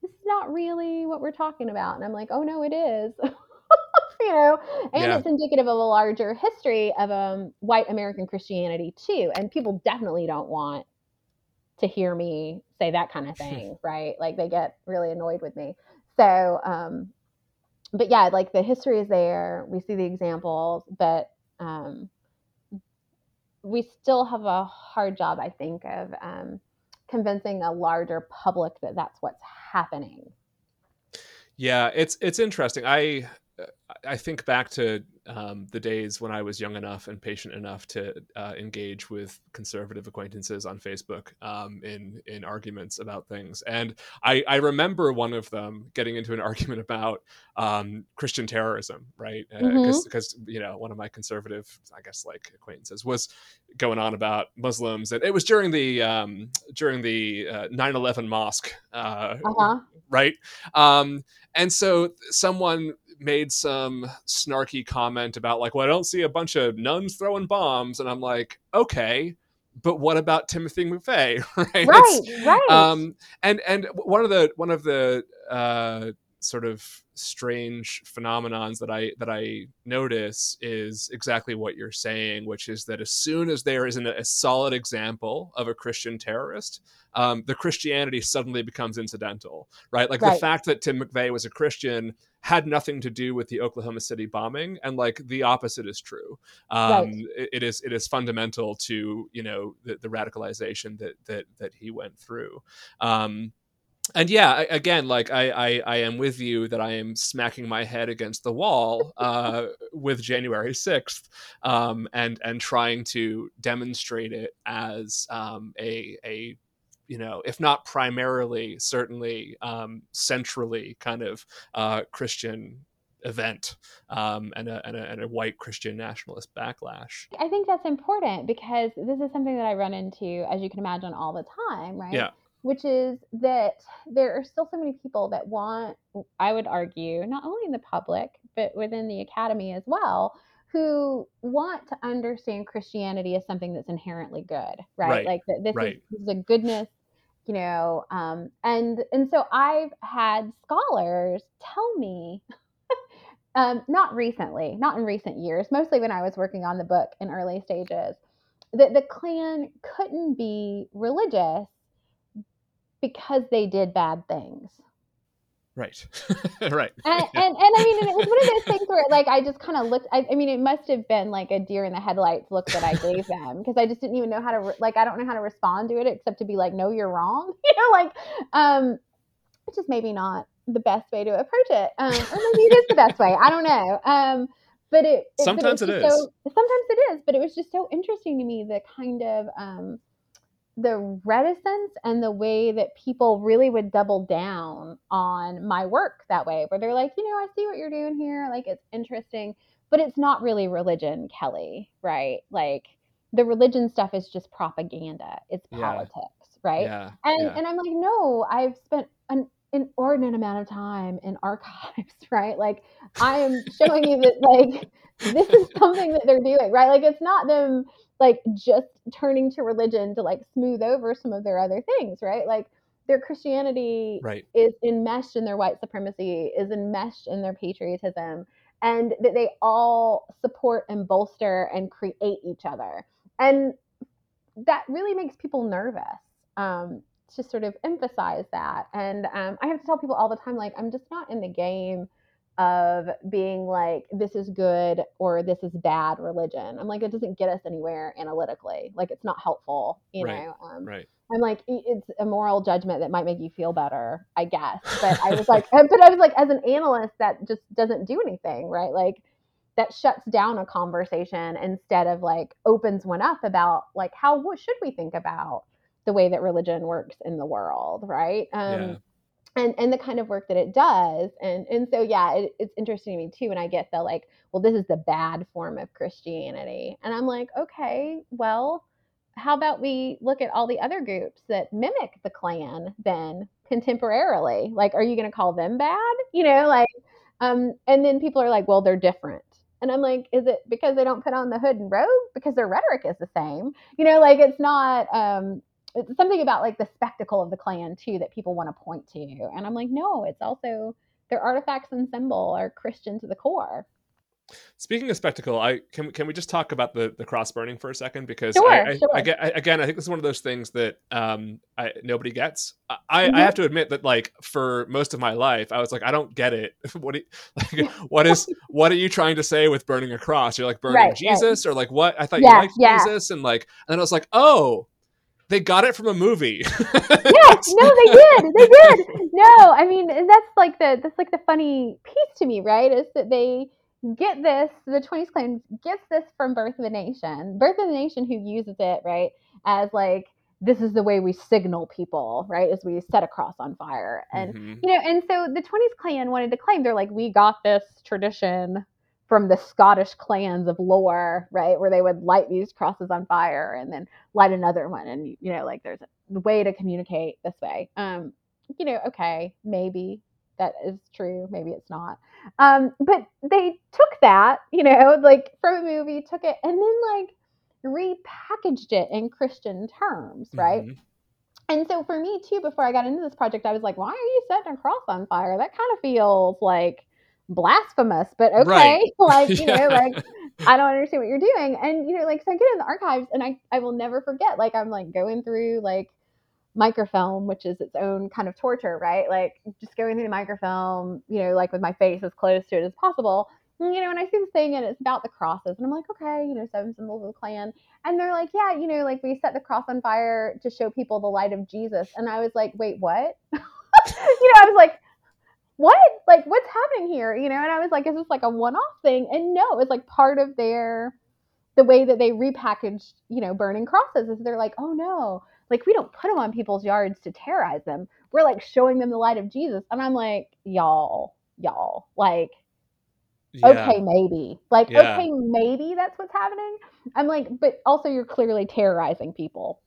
this is not really what we're talking about. And I'm like, oh no, it is, you know, and it's indicative of a larger history of white American Christianity too. And people definitely don't want to hear me say that kind of thing, right? Like they get really annoyed with me. So, but yeah, like the history is there. We see the examples, but we still have a hard job, I think, of convincing a larger public that that's what's happening. Yeah, it's interesting. I think back to the days when I was young enough and patient enough to engage with conservative acquaintances on Facebook in arguments about things. And I remember one of them getting into an argument about Christian terrorism, right? Because you know, one of my conservative, I guess, like acquaintances was going on about Muslims. And it was during the 9/11 mosque, right? And so someone made some snarky comment about like, well, I don't see a bunch of nuns throwing bombs. And I'm like, okay, but what about Timothy McVeigh? Right. And one of the sort of strange phenomenons that I notice is exactly what you're saying, which is that as soon as there is a solid example of a Christian terrorist, the Christianity suddenly becomes incidental, right? Like the fact that Tim McVeigh was a Christian had nothing to do with the Oklahoma City bombing, and like the opposite is true. It is fundamental to, you know, the radicalization that he went through. And yeah, again, like I am with you that I am smacking my head against the wall with January 6th and trying to demonstrate it as a you know, if not primarily, certainly centrally kind of Christian event and a white Christian nationalist backlash. I think that's important because this is something that I run into, as you can imagine, all the time, right? Yeah. Which is that there are still so many people that want, I would argue, not only in the public, but within the academy as well, who want to understand Christianity as something that's inherently good, right? Like this, right. Is a goodness, you know, and so I've had scholars tell me, not recently, not in recent years, mostly when I was working on the book in early stages, that the Klan couldn't be religious because they did bad things. Right. Right. And I mean, and it was one of those things where like, I just kind of looked, I mean, it must've been like a deer in the headlights look that I gave them because I just didn't even know how to, I don't know how to respond to it except to be like, no, you're wrong. You know, like, which is maybe not the best way to approach it. Or maybe it is the best way. I don't know. But sometimes it is, but it was just so interesting to me, the kind of, the reticence and the way that people really would double down on my work that way, where they're like, you know, I see what you're doing here. Like, it's interesting, but it's not really religion, Kelly, right? Like the religion stuff is just propaganda. It's politics, right? Yeah. And I'm like, no, I've spent an inordinate amount of time in archives, right? Like I am showing you that like, this is something that they're doing, right? Like it's not them like just turning to religion to like smooth over some of their other things, right? Like their Christianity is enmeshed in their white supremacy, is enmeshed in their patriotism, and that they all support and bolster and create each other. And that really makes people nervous, to sort of emphasize that. And I have to tell people all the time, like, I'm just not in the game of being like, this is good or this is bad religion. I'm like, it doesn't get us anywhere analytically. Like, it's not helpful, you know? I'm like, it's a moral judgment that might make you feel better, I guess. But I was like, as an analyst, that just doesn't do anything, right? Like, that shuts down a conversation instead of like opens one up about like, what should we think about the way that religion works in the world, right? And the kind of work that it does. And so, yeah, it's interesting to me too. And I get the like, well, this is the bad form of Christianity. And I'm like, okay, well, how about we look at all the other groups that mimic the Klan then contemporarily? Like, are you going to call them bad? You know, like, and then people are like, well, they're different. And I'm like, is it because they don't put on the hood and robe? Because their rhetoric is the same. You know, like it's not, it's something about like the spectacle of the Klan too, that people want to point to. And I'm like, no, it's also their artifacts and symbol are Christian to the core. Speaking of spectacle, can we just talk about the cross burning for a second? Because sure. I think this is one of those things that nobody gets. I have to admit that like for most of my life, I was like, I don't get it. What are you trying to say with burning a cross? You're like burning Jesus or like what? I thought you liked Jesus. And like, and then I was like, oh, they got it from a movie. They did. No, I mean, and that's like the funny piece to me, right? Is that they get this, the 20s Klan gets this from Birth of the Nation, who uses it, right, as like, this is the way we signal people, right, as we set a cross on fire. And, you know, and so the 20s Klan wanted to claim, they're like, we got this tradition from the Scottish clans of lore, right, where they would light these crosses on fire and then light another one. And, you know, like there's a way to communicate this way. You know, okay, maybe that is true. Maybe it's not. But they took that, you know, like from a movie, took it and then like repackaged it in Christian terms, right? And so for me too, before I got into this project, I was like, why are you setting a cross on fire? That kind of feels like blasphemous, but okay, like you know, like I don't understand what you're doing. And you know, like so I get in the archives and I will never forget, like I'm like going through like microfilm, which is its own kind of torture, right? Like just going through the microfilm, you know, like with my face as close to it as possible, you know, and I see this thing and it's about the crosses and I'm like, okay, you know, seven symbols of the Klan. And they're like, yeah, you know, like we set the cross on fire to show people the light of Jesus. And I was like, wait, what? You know, I was like, what? Like, what's happening here? You know, and I was like, is this like a one-off thing? And no, it's like part of the way that they repackaged, you know, burning crosses is they're like, oh no, like we don't put them on people's yards to terrorize them. We're like showing them the light of Jesus. And I'm like, y'all, like okay, maybe. Like, okay, maybe that's what's happening. I'm like, but also you're clearly terrorizing people.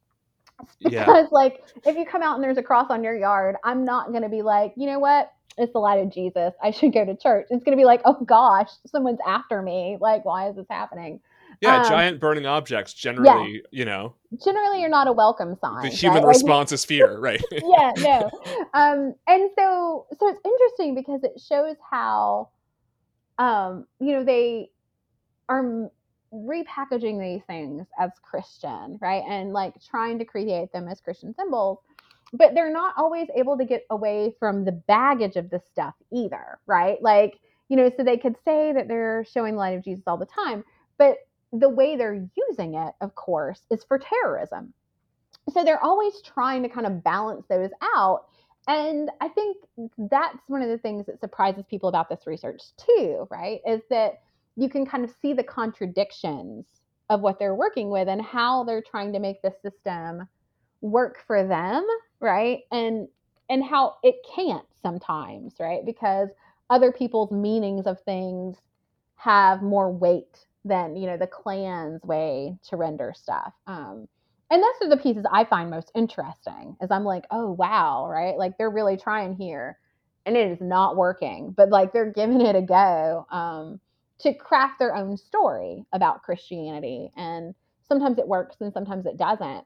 Because, like, if you come out and there's a cross on your yard, I'm not going to be like, you know what? It's the light of Jesus. I should go to church. It's going to be like, oh, gosh, someone's after me. Like, why is this happening? Yeah, giant burning objects generally, you know. Generally, you're not a welcome sign. The human response is fear, right? And so it's interesting because it shows how, you know, they are repackaging these things as Christian, right? And like trying to create them as Christian symbols. But they're not always able to get away from the baggage of this stuff either, right? Like, you know, so they could say that they're showing the light of Jesus all the time, but the way they're using it, of course, is for terrorism. So they're always trying to kind of balance those out. And I think that's one of the things that surprises people about this research too, right? Is that you can kind of see the contradictions of what they're working with and how they're trying to make the system work for them, right? And how it can't sometimes, right? Because other people's meanings of things have more weight than, you know, the Klan's way to render stuff. And that's the pieces I find most interesting is I'm like, oh, wow, right? Like they're really trying here and it is not working, but like they're giving it a go to craft their own story about Christianity. And sometimes it works and sometimes it doesn't.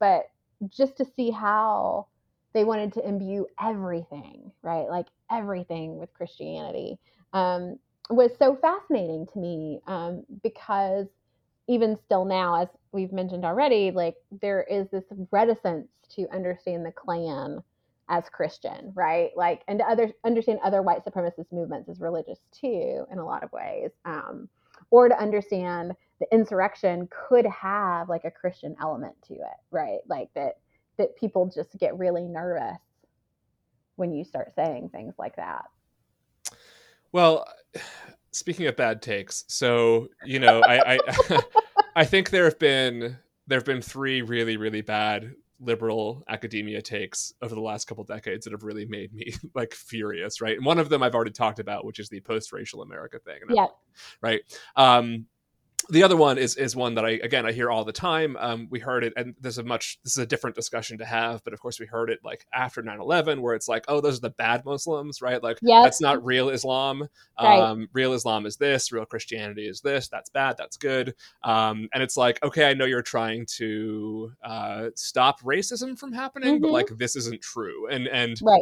But just to see how they wanted to imbue everything, right? Like everything with Christianity. Was so fascinating to me because even still now, as we've mentioned already, like there is this reticence to understand the Klan as Christian, right? Like, and to understand other white supremacist movements as religious too, in a lot of ways, or to understand the insurrection could have like a Christian element to it, right? Like that people just get really nervous when you start saying things like that. Well, speaking of bad takes, so, you know, I I think there have been three really, really bad liberal academia takes over the last couple of decades that have really made me like furious, right? And one of them I've already talked about, which is the post-racial America thing. Yeah. Right. The other one is one that I hear all the time. We heard it, and this is a different discussion to have, but of course we heard it like after 9/11, where it's like, oh, those are the bad Muslims, right? Like that's not real Islam. Right. Real Islam is this, real Christianity is this, that's bad, that's good. And it's like, okay, I know you're trying to stop racism from happening, but like this isn't true. And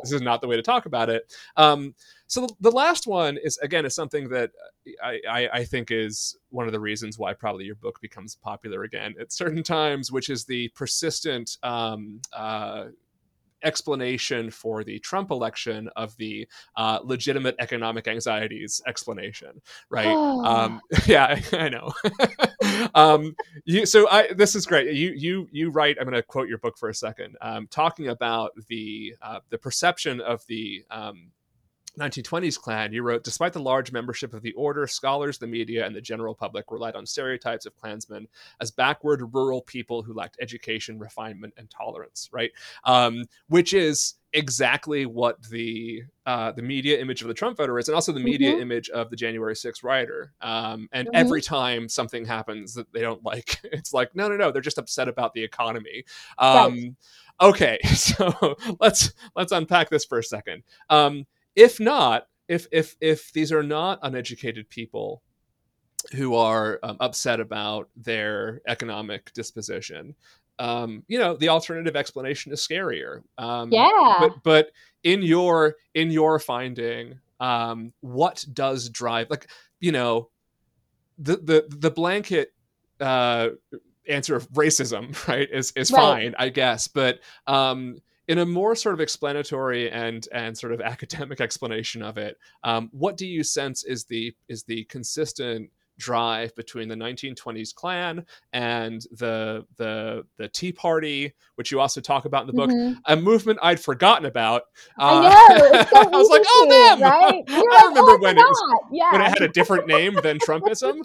this is not the way to talk about it. So the last one is something that I think is one of the reasons why probably your book becomes popular again at certain times, which is the persistent explanation for the Trump election of the legitimate economic anxieties explanation, right? Oh. Yeah, I know. This is great. You write, I'm going to quote your book for a second, talking about the perception of the 1920s Klan, you wrote, despite the large membership of the order, scholars, the media, and the general public relied on stereotypes of Klansmen as backward rural people who lacked education, refinement, and tolerance, right? Which is exactly what the media image of the Trump voter is, and also the media image of the January 6th rioter. And every time something happens that they don't like, it's like, no, they're just upset about the economy. Okay, so let's unpack this for a second. If these are not uneducated people who are upset about their economic disposition, you know, the alternative explanation is scarier. But in your finding, what does drive, like, you know, the blanket answer of racism, right, is fine, I guess, but in a more sort of explanatory and sort of academic explanation of it, what do you sense is the consistent drive between the 1920s Klan and the Tea Party, which you also talk about in the book, a movement I'd forgotten about. I know, it's so I was like, oh, them! Right? When it had a different name than Trumpism.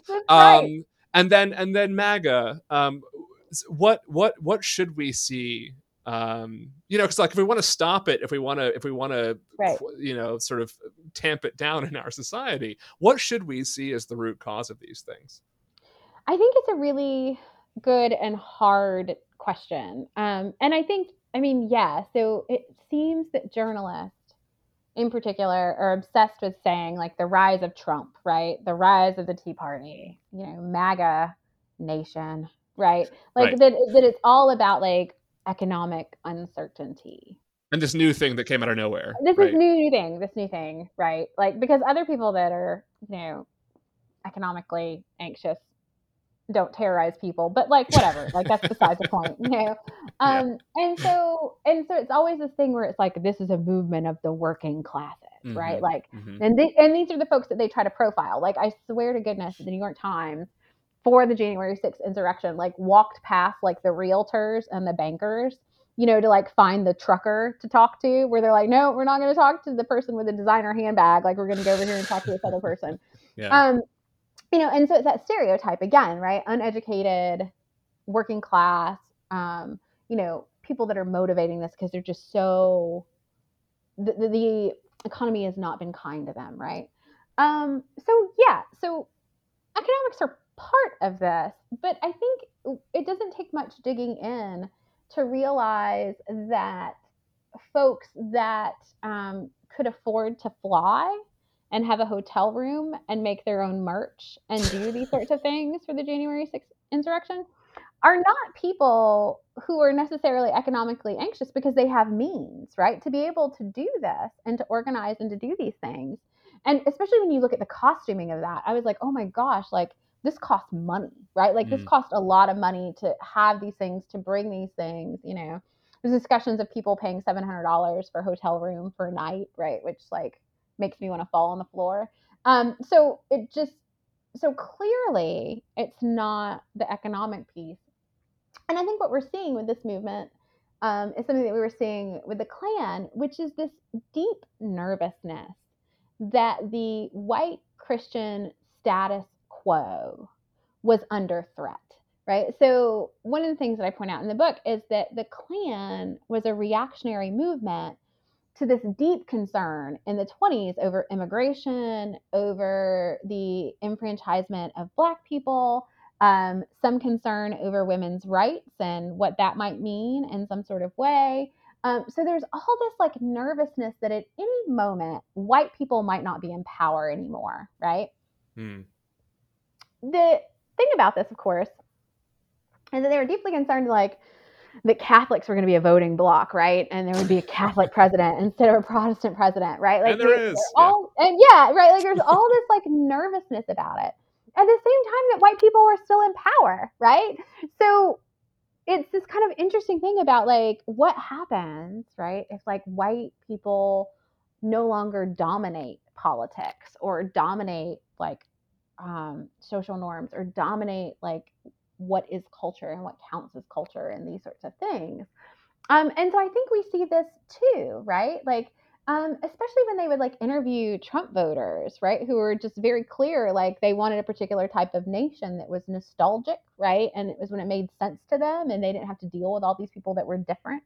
And then MAGA. What should we see Because like if we want to stop it, if we want to, right, sort of tamp it down in our society, what should we see as the root cause of these things? I think it's a really good and hard question. And I think, so it seems that journalists in particular are obsessed with saying like the rise of Trump, right? The rise of the Tea Party, MAGA nation, right? That it's all about like economic uncertainty. And this new thing that came out of nowhere. This new thing, right? Like, because other people that are, economically anxious don't terrorize people, but like, whatever, like that's besides the point, Yeah. And so it's always this thing where it's like, this is a movement of the working classes, mm-hmm, right? Like, mm-hmm, and these are the folks that they try to profile. Like, I swear to goodness, the New York Times for the January 6th insurrection, like walked past like the realtors and the bankers, to like find the trucker to talk to, where they're like, no, we're not going to talk to the person with a designer handbag. Like, we're going to go over here and talk to this other person. Yeah. And so it's that stereotype again, right? Uneducated, working class, people that are motivating this because they're just so, the economy has not been kind to them, right? So economics are part of this, but I think it doesn't take much digging in to realize that folks that could afford to fly and have a hotel room and make their own merch and do these sorts of things for the January 6th insurrection are not people who are necessarily economically anxious, because they have means, right, to be able to do this and to organize and to do these things. And especially when you look at the costuming of that, I was like, oh my gosh, like this costs money, right? Like this cost a lot of money to have these things, to bring these things, There's discussions of people paying $700 for a hotel room for a night, right? Which like makes me want to fall on the floor. So clearly it's not the economic piece. And I think what we're seeing with this movement is something that we were seeing with the Klan, which is this deep nervousness that the white Christian status quo was under threat, right? So one of the things that I point out in the book is that the Klan was a reactionary movement to this deep concern in the 1920s over immigration, over the enfranchisement of Black people, some concern over women's rights and what that might mean in some sort of way. So there's all this like nervousness that at any moment, white people might not be in power anymore, right? Mm. The thing about this, of course, is that they were deeply concerned like, that Catholics were going to be a voting block, right? And there would be a Catholic president instead of a Protestant president, right? Like, and there is. Like there's all this like nervousness about it. At the same time that white people were still in power, right? So it's this kind of interesting thing about like what happens, right? If like white people no longer dominate politics or dominate like social norms or dominate like what is culture and what counts as culture and these sorts of things. And so I think we see this too, right? Like, especially when they would like interview Trump voters, right? Who were just very clear, like they wanted a particular type of nation that was nostalgic, right? And it was when it made sense to them and they didn't have to deal with all these people that were different,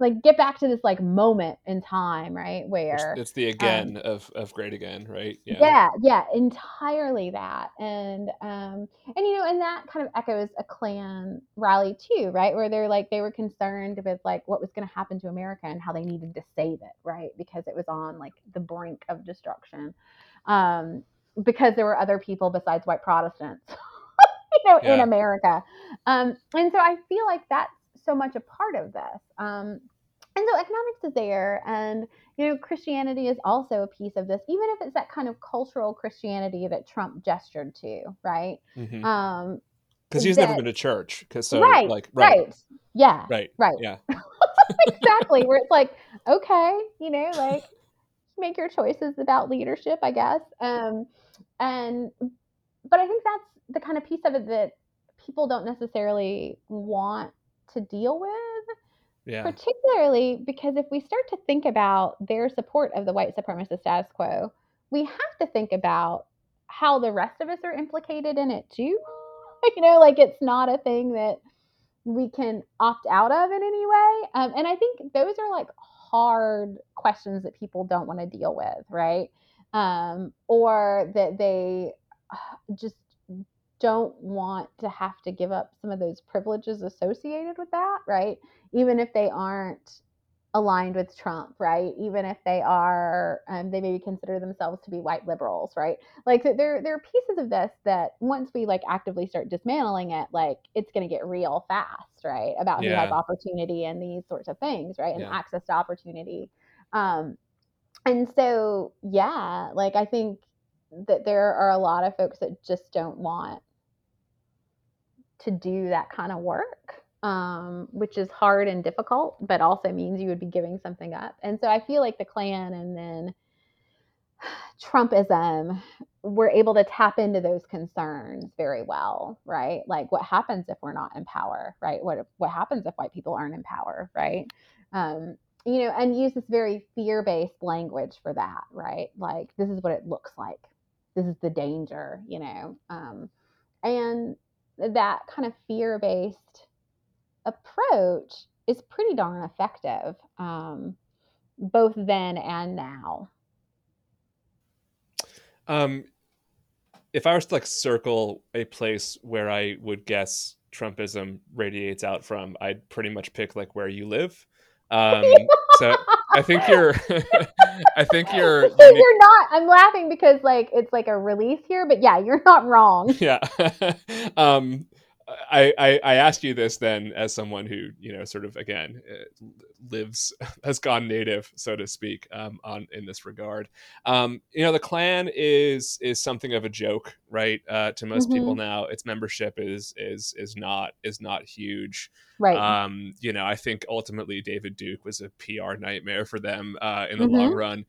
Like get back to this like moment in time, right? Where it's the again of great again, right? Yeah, entirely that. And that kind of echoes a Klan rally too, right? Where they're like, they were concerned with like what was going to happen to America and how they needed to save it, right? Because it was on like the brink of destruction. Because there were other people besides white Protestants, in America. And so I feel like that's so much a part of this. And so economics is there, and Christianity is also a piece of this, even if it's that kind of cultural Christianity that Trump gestured to, right? Mm-hmm. Because he's never been to church, exactly. Where it's like, okay, like make your choices about leadership, I guess. But I think that's the kind of piece of it that people don't necessarily want to deal with, particularly because if we start to think about their support of the white supremacist status quo, we have to think about how the rest of us are implicated in it too. It's not a thing that we can opt out of in any way. And I think those are like hard questions that people don't want to deal with, right? Or that they just don't want to have to give up some of those privileges associated with that, right? Even if they aren't aligned with Trump, right? Even if they are, they maybe consider themselves to be white liberals, right? Like there are pieces of this that once we like actively start dismantling it, like it's going to get real fast, right? About who has opportunity and these sorts of things, right? And access to opportunity. And so, yeah, like I think that there are a lot of folks that just don't want to do that kind of work, which is hard and difficult, but also means you would be giving something up. And so I feel like the Klan and then Trumpism were able to tap into those concerns very well, right? Like what happens if we're not in power, right? What happens if white people aren't in power, right? You know, and use this very fear-based language for that, right? Like, this is what it looks like. This is the danger, you know? And that kind of fear-based approach is pretty darn effective, both then and now. If I was to like circle a place where I would guess Trumpism radiates out from, I'd pretty much pick like where you live. So I think you're, you're not, I'm laughing because like, it's like a release here, but yeah, you're not wrong. Yeah. I asked you this then as someone who, you know, sort of, again, lives, has gone native, so to speak, in this regard. You know, the Klan is something of a joke, right? To most people now, its membership is not huge. Right. You know, I think ultimately David Duke was a PR nightmare for them in the long run.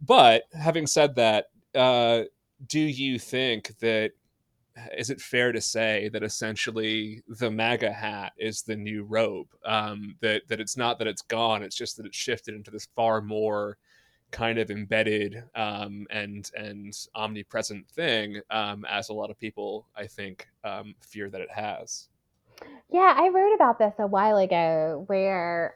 But having said that, do you think that, is it fair to say that essentially the MAGA hat is the new robe? That it's not that it's gone, it's just that it's shifted into this far more kind of embedded and omnipresent thing, as a lot of people, I think, fear that it has. Yeah, I wrote about this a while ago where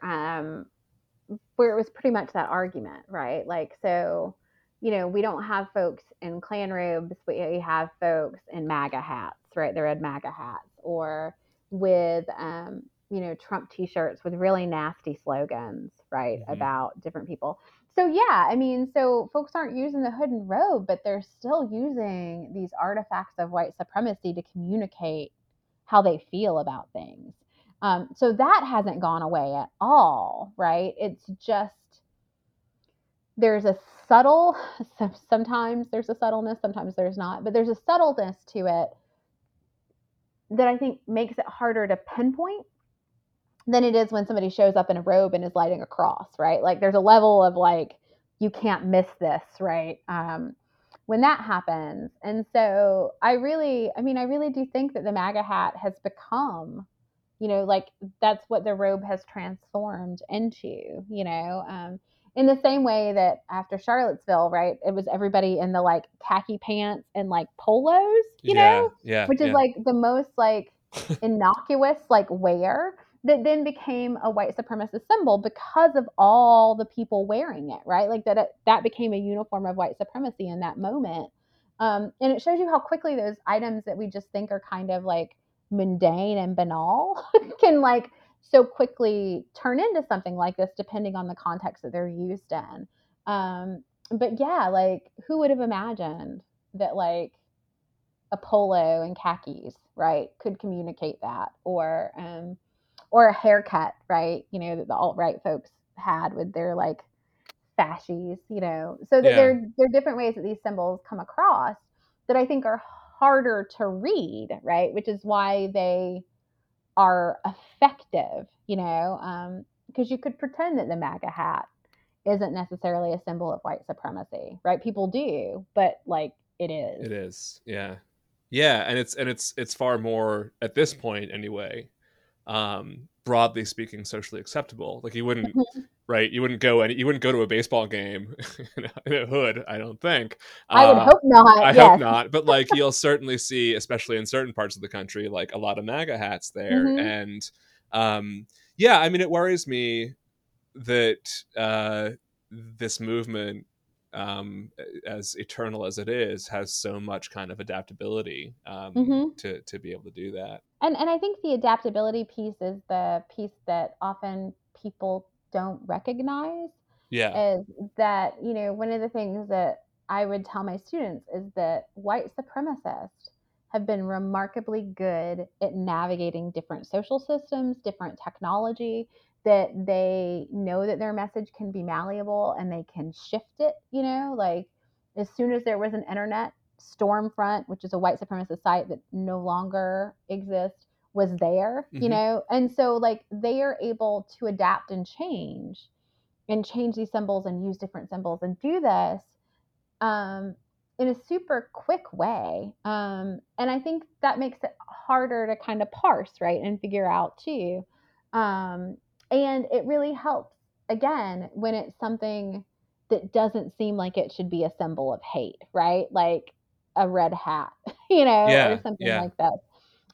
it was pretty much that argument, right? Like, so... you know, we don't have folks in Klan robes, we have folks in MAGA hats, right? The red MAGA hats, or with, you know, Trump t-shirts with really nasty slogans, right? About different people. So yeah, I mean, so folks aren't using the hood and robe, but they're still using these artifacts of white supremacy to communicate how they feel about things. So that hasn't gone away at all, right? It's just, there's a subtle, sometimes there's a subtleness, sometimes there's not, but there's a subtleness to it that I think makes it harder to pinpoint than it is when somebody shows up in a robe and is lighting a cross, right? Like there's a level of like, you can't miss this, right? When that happens. And so I really do think that the MAGA hat has become, you know, like that's what the robe has transformed into, you know, in the same way that after Charlottesville, right, it was everybody in the like khaki pants and like polos, you know? Yeah, which is like the most like innocuous like wear that then became a white supremacist symbol because of all the people wearing it, right? Like that became a uniform of white supremacy in that moment. And it shows you how quickly those items that we just think are kind of like mundane and banal can like so quickly turn into something like this, depending on the context that they're used in. But yeah, like who would have imagined that like a polo and khakis, right, could communicate that, or a haircut, right? You know, that the alt-right folks had with their like fascies, you know, so that there are different ways that these symbols come across that I think are harder to read, right? Which is why they are effective, you know, because you could pretend that the MAGA hat isn't necessarily a symbol of white supremacy, right? People do, but like it is. It is, yeah, yeah, and it's far more at this point anyway, broadly speaking, socially acceptable. Like you wouldn't, right? You wouldn't go to a baseball game in a hood, I don't think. I would hope not. I hope not. But like, you'll certainly see, especially in certain parts of the country, like a lot of MAGA hats there. Mm-hmm. And yeah, I mean, it worries me that this movement, as eternal as it is, has so much kind of adaptability to be able to do that. And I think the adaptability piece is the piece that often people don't recognize. Yeah. Is that, you know, one of the things that I would tell my students is that white supremacists have been remarkably good at navigating different social systems, different technology, that they know that their message can be malleable and they can shift it, you know, like as soon as there was an internet, Stormfront, which is a white supremacist site that no longer exists, was there, you know? And so like they are able to adapt and change these symbols and use different symbols and do this in a super quick way. And I think that makes it harder to kind of parse, right, and figure out too. And it really helps, again, when it's something that doesn't seem like it should be a symbol of hate, right? Like a red hat, you know, or something like that.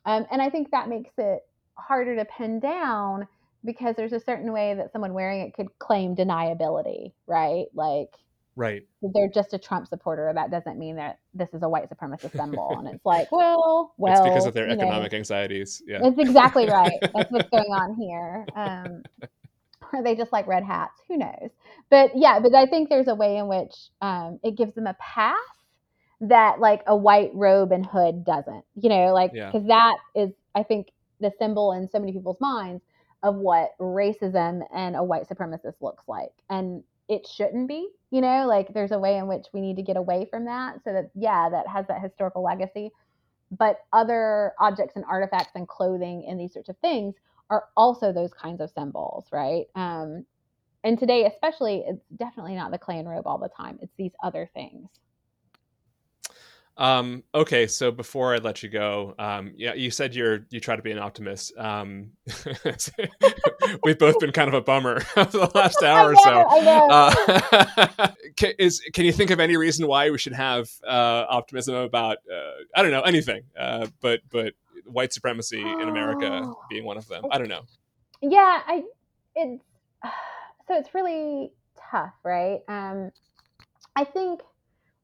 And I think that makes it harder to pin down because there's a certain way that someone wearing it could claim deniability, right? Like, right, they're just a Trump supporter. That doesn't mean that this is a white supremacist symbol. And it's like, well. It's because of their economic anxieties. Yeah, that's exactly right. That's what's going on here. Are they just like red hats? Who knows? But yeah, but I think there's a way in which it gives them a pass that like a white robe and hood doesn't, you know, like, because that is, I think, the symbol in so many people's minds of what racism and a white supremacist looks like. And it shouldn't be, you know, like there's a way in which we need to get away from that so that, yeah, that has that historical legacy. But other objects and artifacts and clothing and these sorts of things are also those kinds of symbols, right? And today, especially, it's definitely not the Klan robe all the time. It's these other things. Okay, so before I let you go, you said you try to be an optimist. We've both been kind of a bummer for the last hour or so. I know. Can you think of any reason why we should have optimism about I don't know, anything, but white supremacy in America being one of them? I don't know. Yeah, so it's really tough, right? I think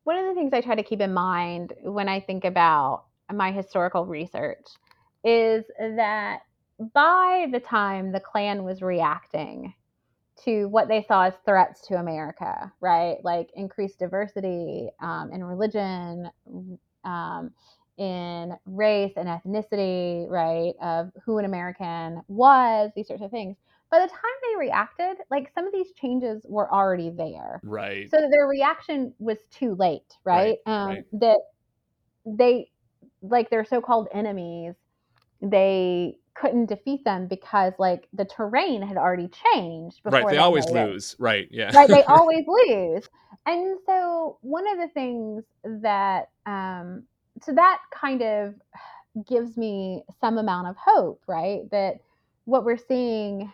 one of the things I try to keep in mind when I think about my historical research is that by the time the Klan was reacting to what they saw as threats to America, right? Like increased diversity in religion, in race and ethnicity, right? Of who an American was, these sorts of things. By the time they reacted, like some of these changes were already there. Right. So their reaction was too late, right? That they, like their so-called enemies, they couldn't defeat them because like the terrain had already changed. Right, they always lose. Right, yeah. Right, they always lose. And so one of the things that, so that kind of gives me some amount of hope, right? That what we're seeing...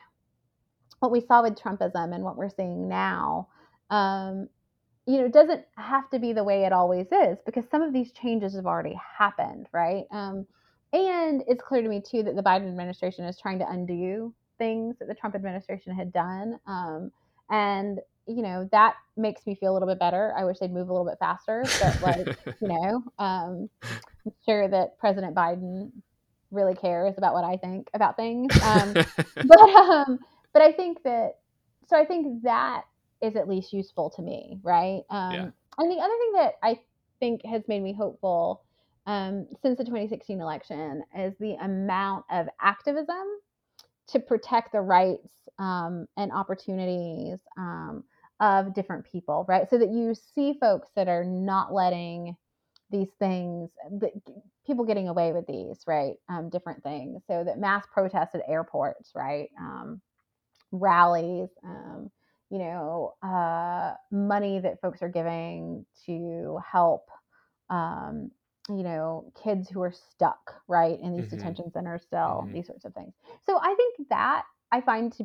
what we saw with Trumpism and what we're seeing now, you know, doesn't have to be the way it always is because some of these changes have already happened, right? And it's clear to me, too, that the Biden administration is trying to undo things that the Trump administration had done. And, you know, that makes me feel a little bit better. I wish they'd move a little bit faster. But, like, you know, I'm sure that President Biden really cares about what I think about things. But I think that, so I think that is at least useful to me, right? And the other thing that I think has made me hopeful since the 2016 election is the amount of activism to protect the rights and opportunities of different people, right? So that you see folks that are not letting these things, people getting away with these, right? Different things. So that mass protests at airports, right? Rallies, you know, money that folks are giving to help you know, kids who are stuck, right, in these mm-hmm. detention center cell, mm-hmm. these sorts of things. So I think that I find to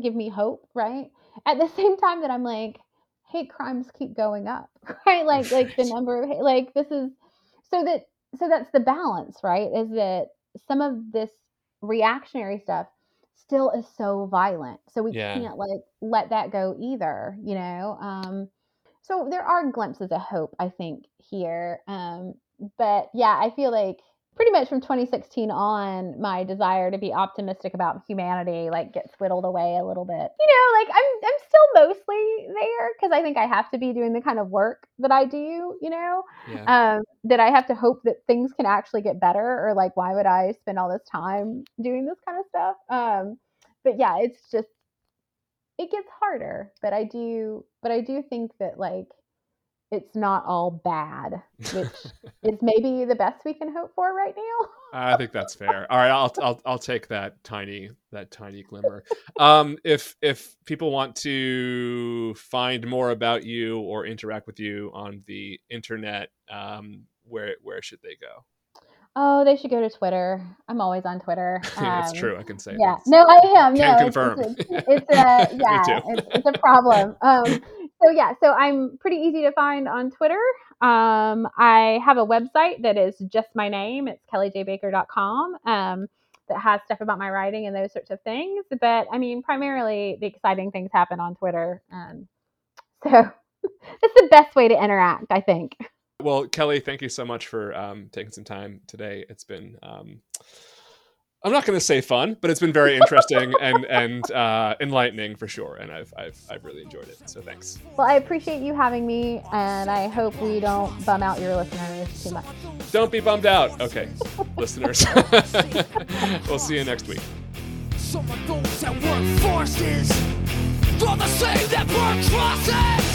give me hope, right? At the same time that I'm like, hate crimes keep going up, right? Like the number of this is so that's the balance, right? Is that some of this reactionary stuff still is so violent, so we can't let that go either, you know. So there are glimpses of hope, I think, here. But yeah, I feel like pretty much from 2016 on, my desire to be optimistic about humanity gets whittled away a little bit. You know, I'm still mostly there because I think I have to be doing the kind of work that I do, you know, that I have to hope that things can actually get better, or why would I spend all this time doing this kind of stuff? But yeah, it's just, it gets harder, but I do think that it's not all bad, which is maybe the best we can hope for right now. I think that's fair. All right, I'll take that tiny glimmer. If people want to find more about you or interact with you on the internet, where should they go? Oh, they should go to Twitter. I'm always on Twitter. That's true. I can say that. No, I am. Can confirm. It's a it's a problem. So I'm pretty easy to find on Twitter. I have a website that is just my name. It's kellyjbaker.com. That has stuff about my writing and those sorts of things. But I mean, primarily the exciting things happen on Twitter. So it's the best way to interact, I think. Well, Kelly, thank you so much for taking some time today. It's been, I'm not going to say fun, but it's been very interesting and enlightening for sure. And I've really enjoyed it. So thanks. Well, I appreciate you having me, and I hope we don't bum out your listeners too much. Don't be bummed out. Okay, listeners. We'll see you next week. Some of those that work forces are the same that work crosses.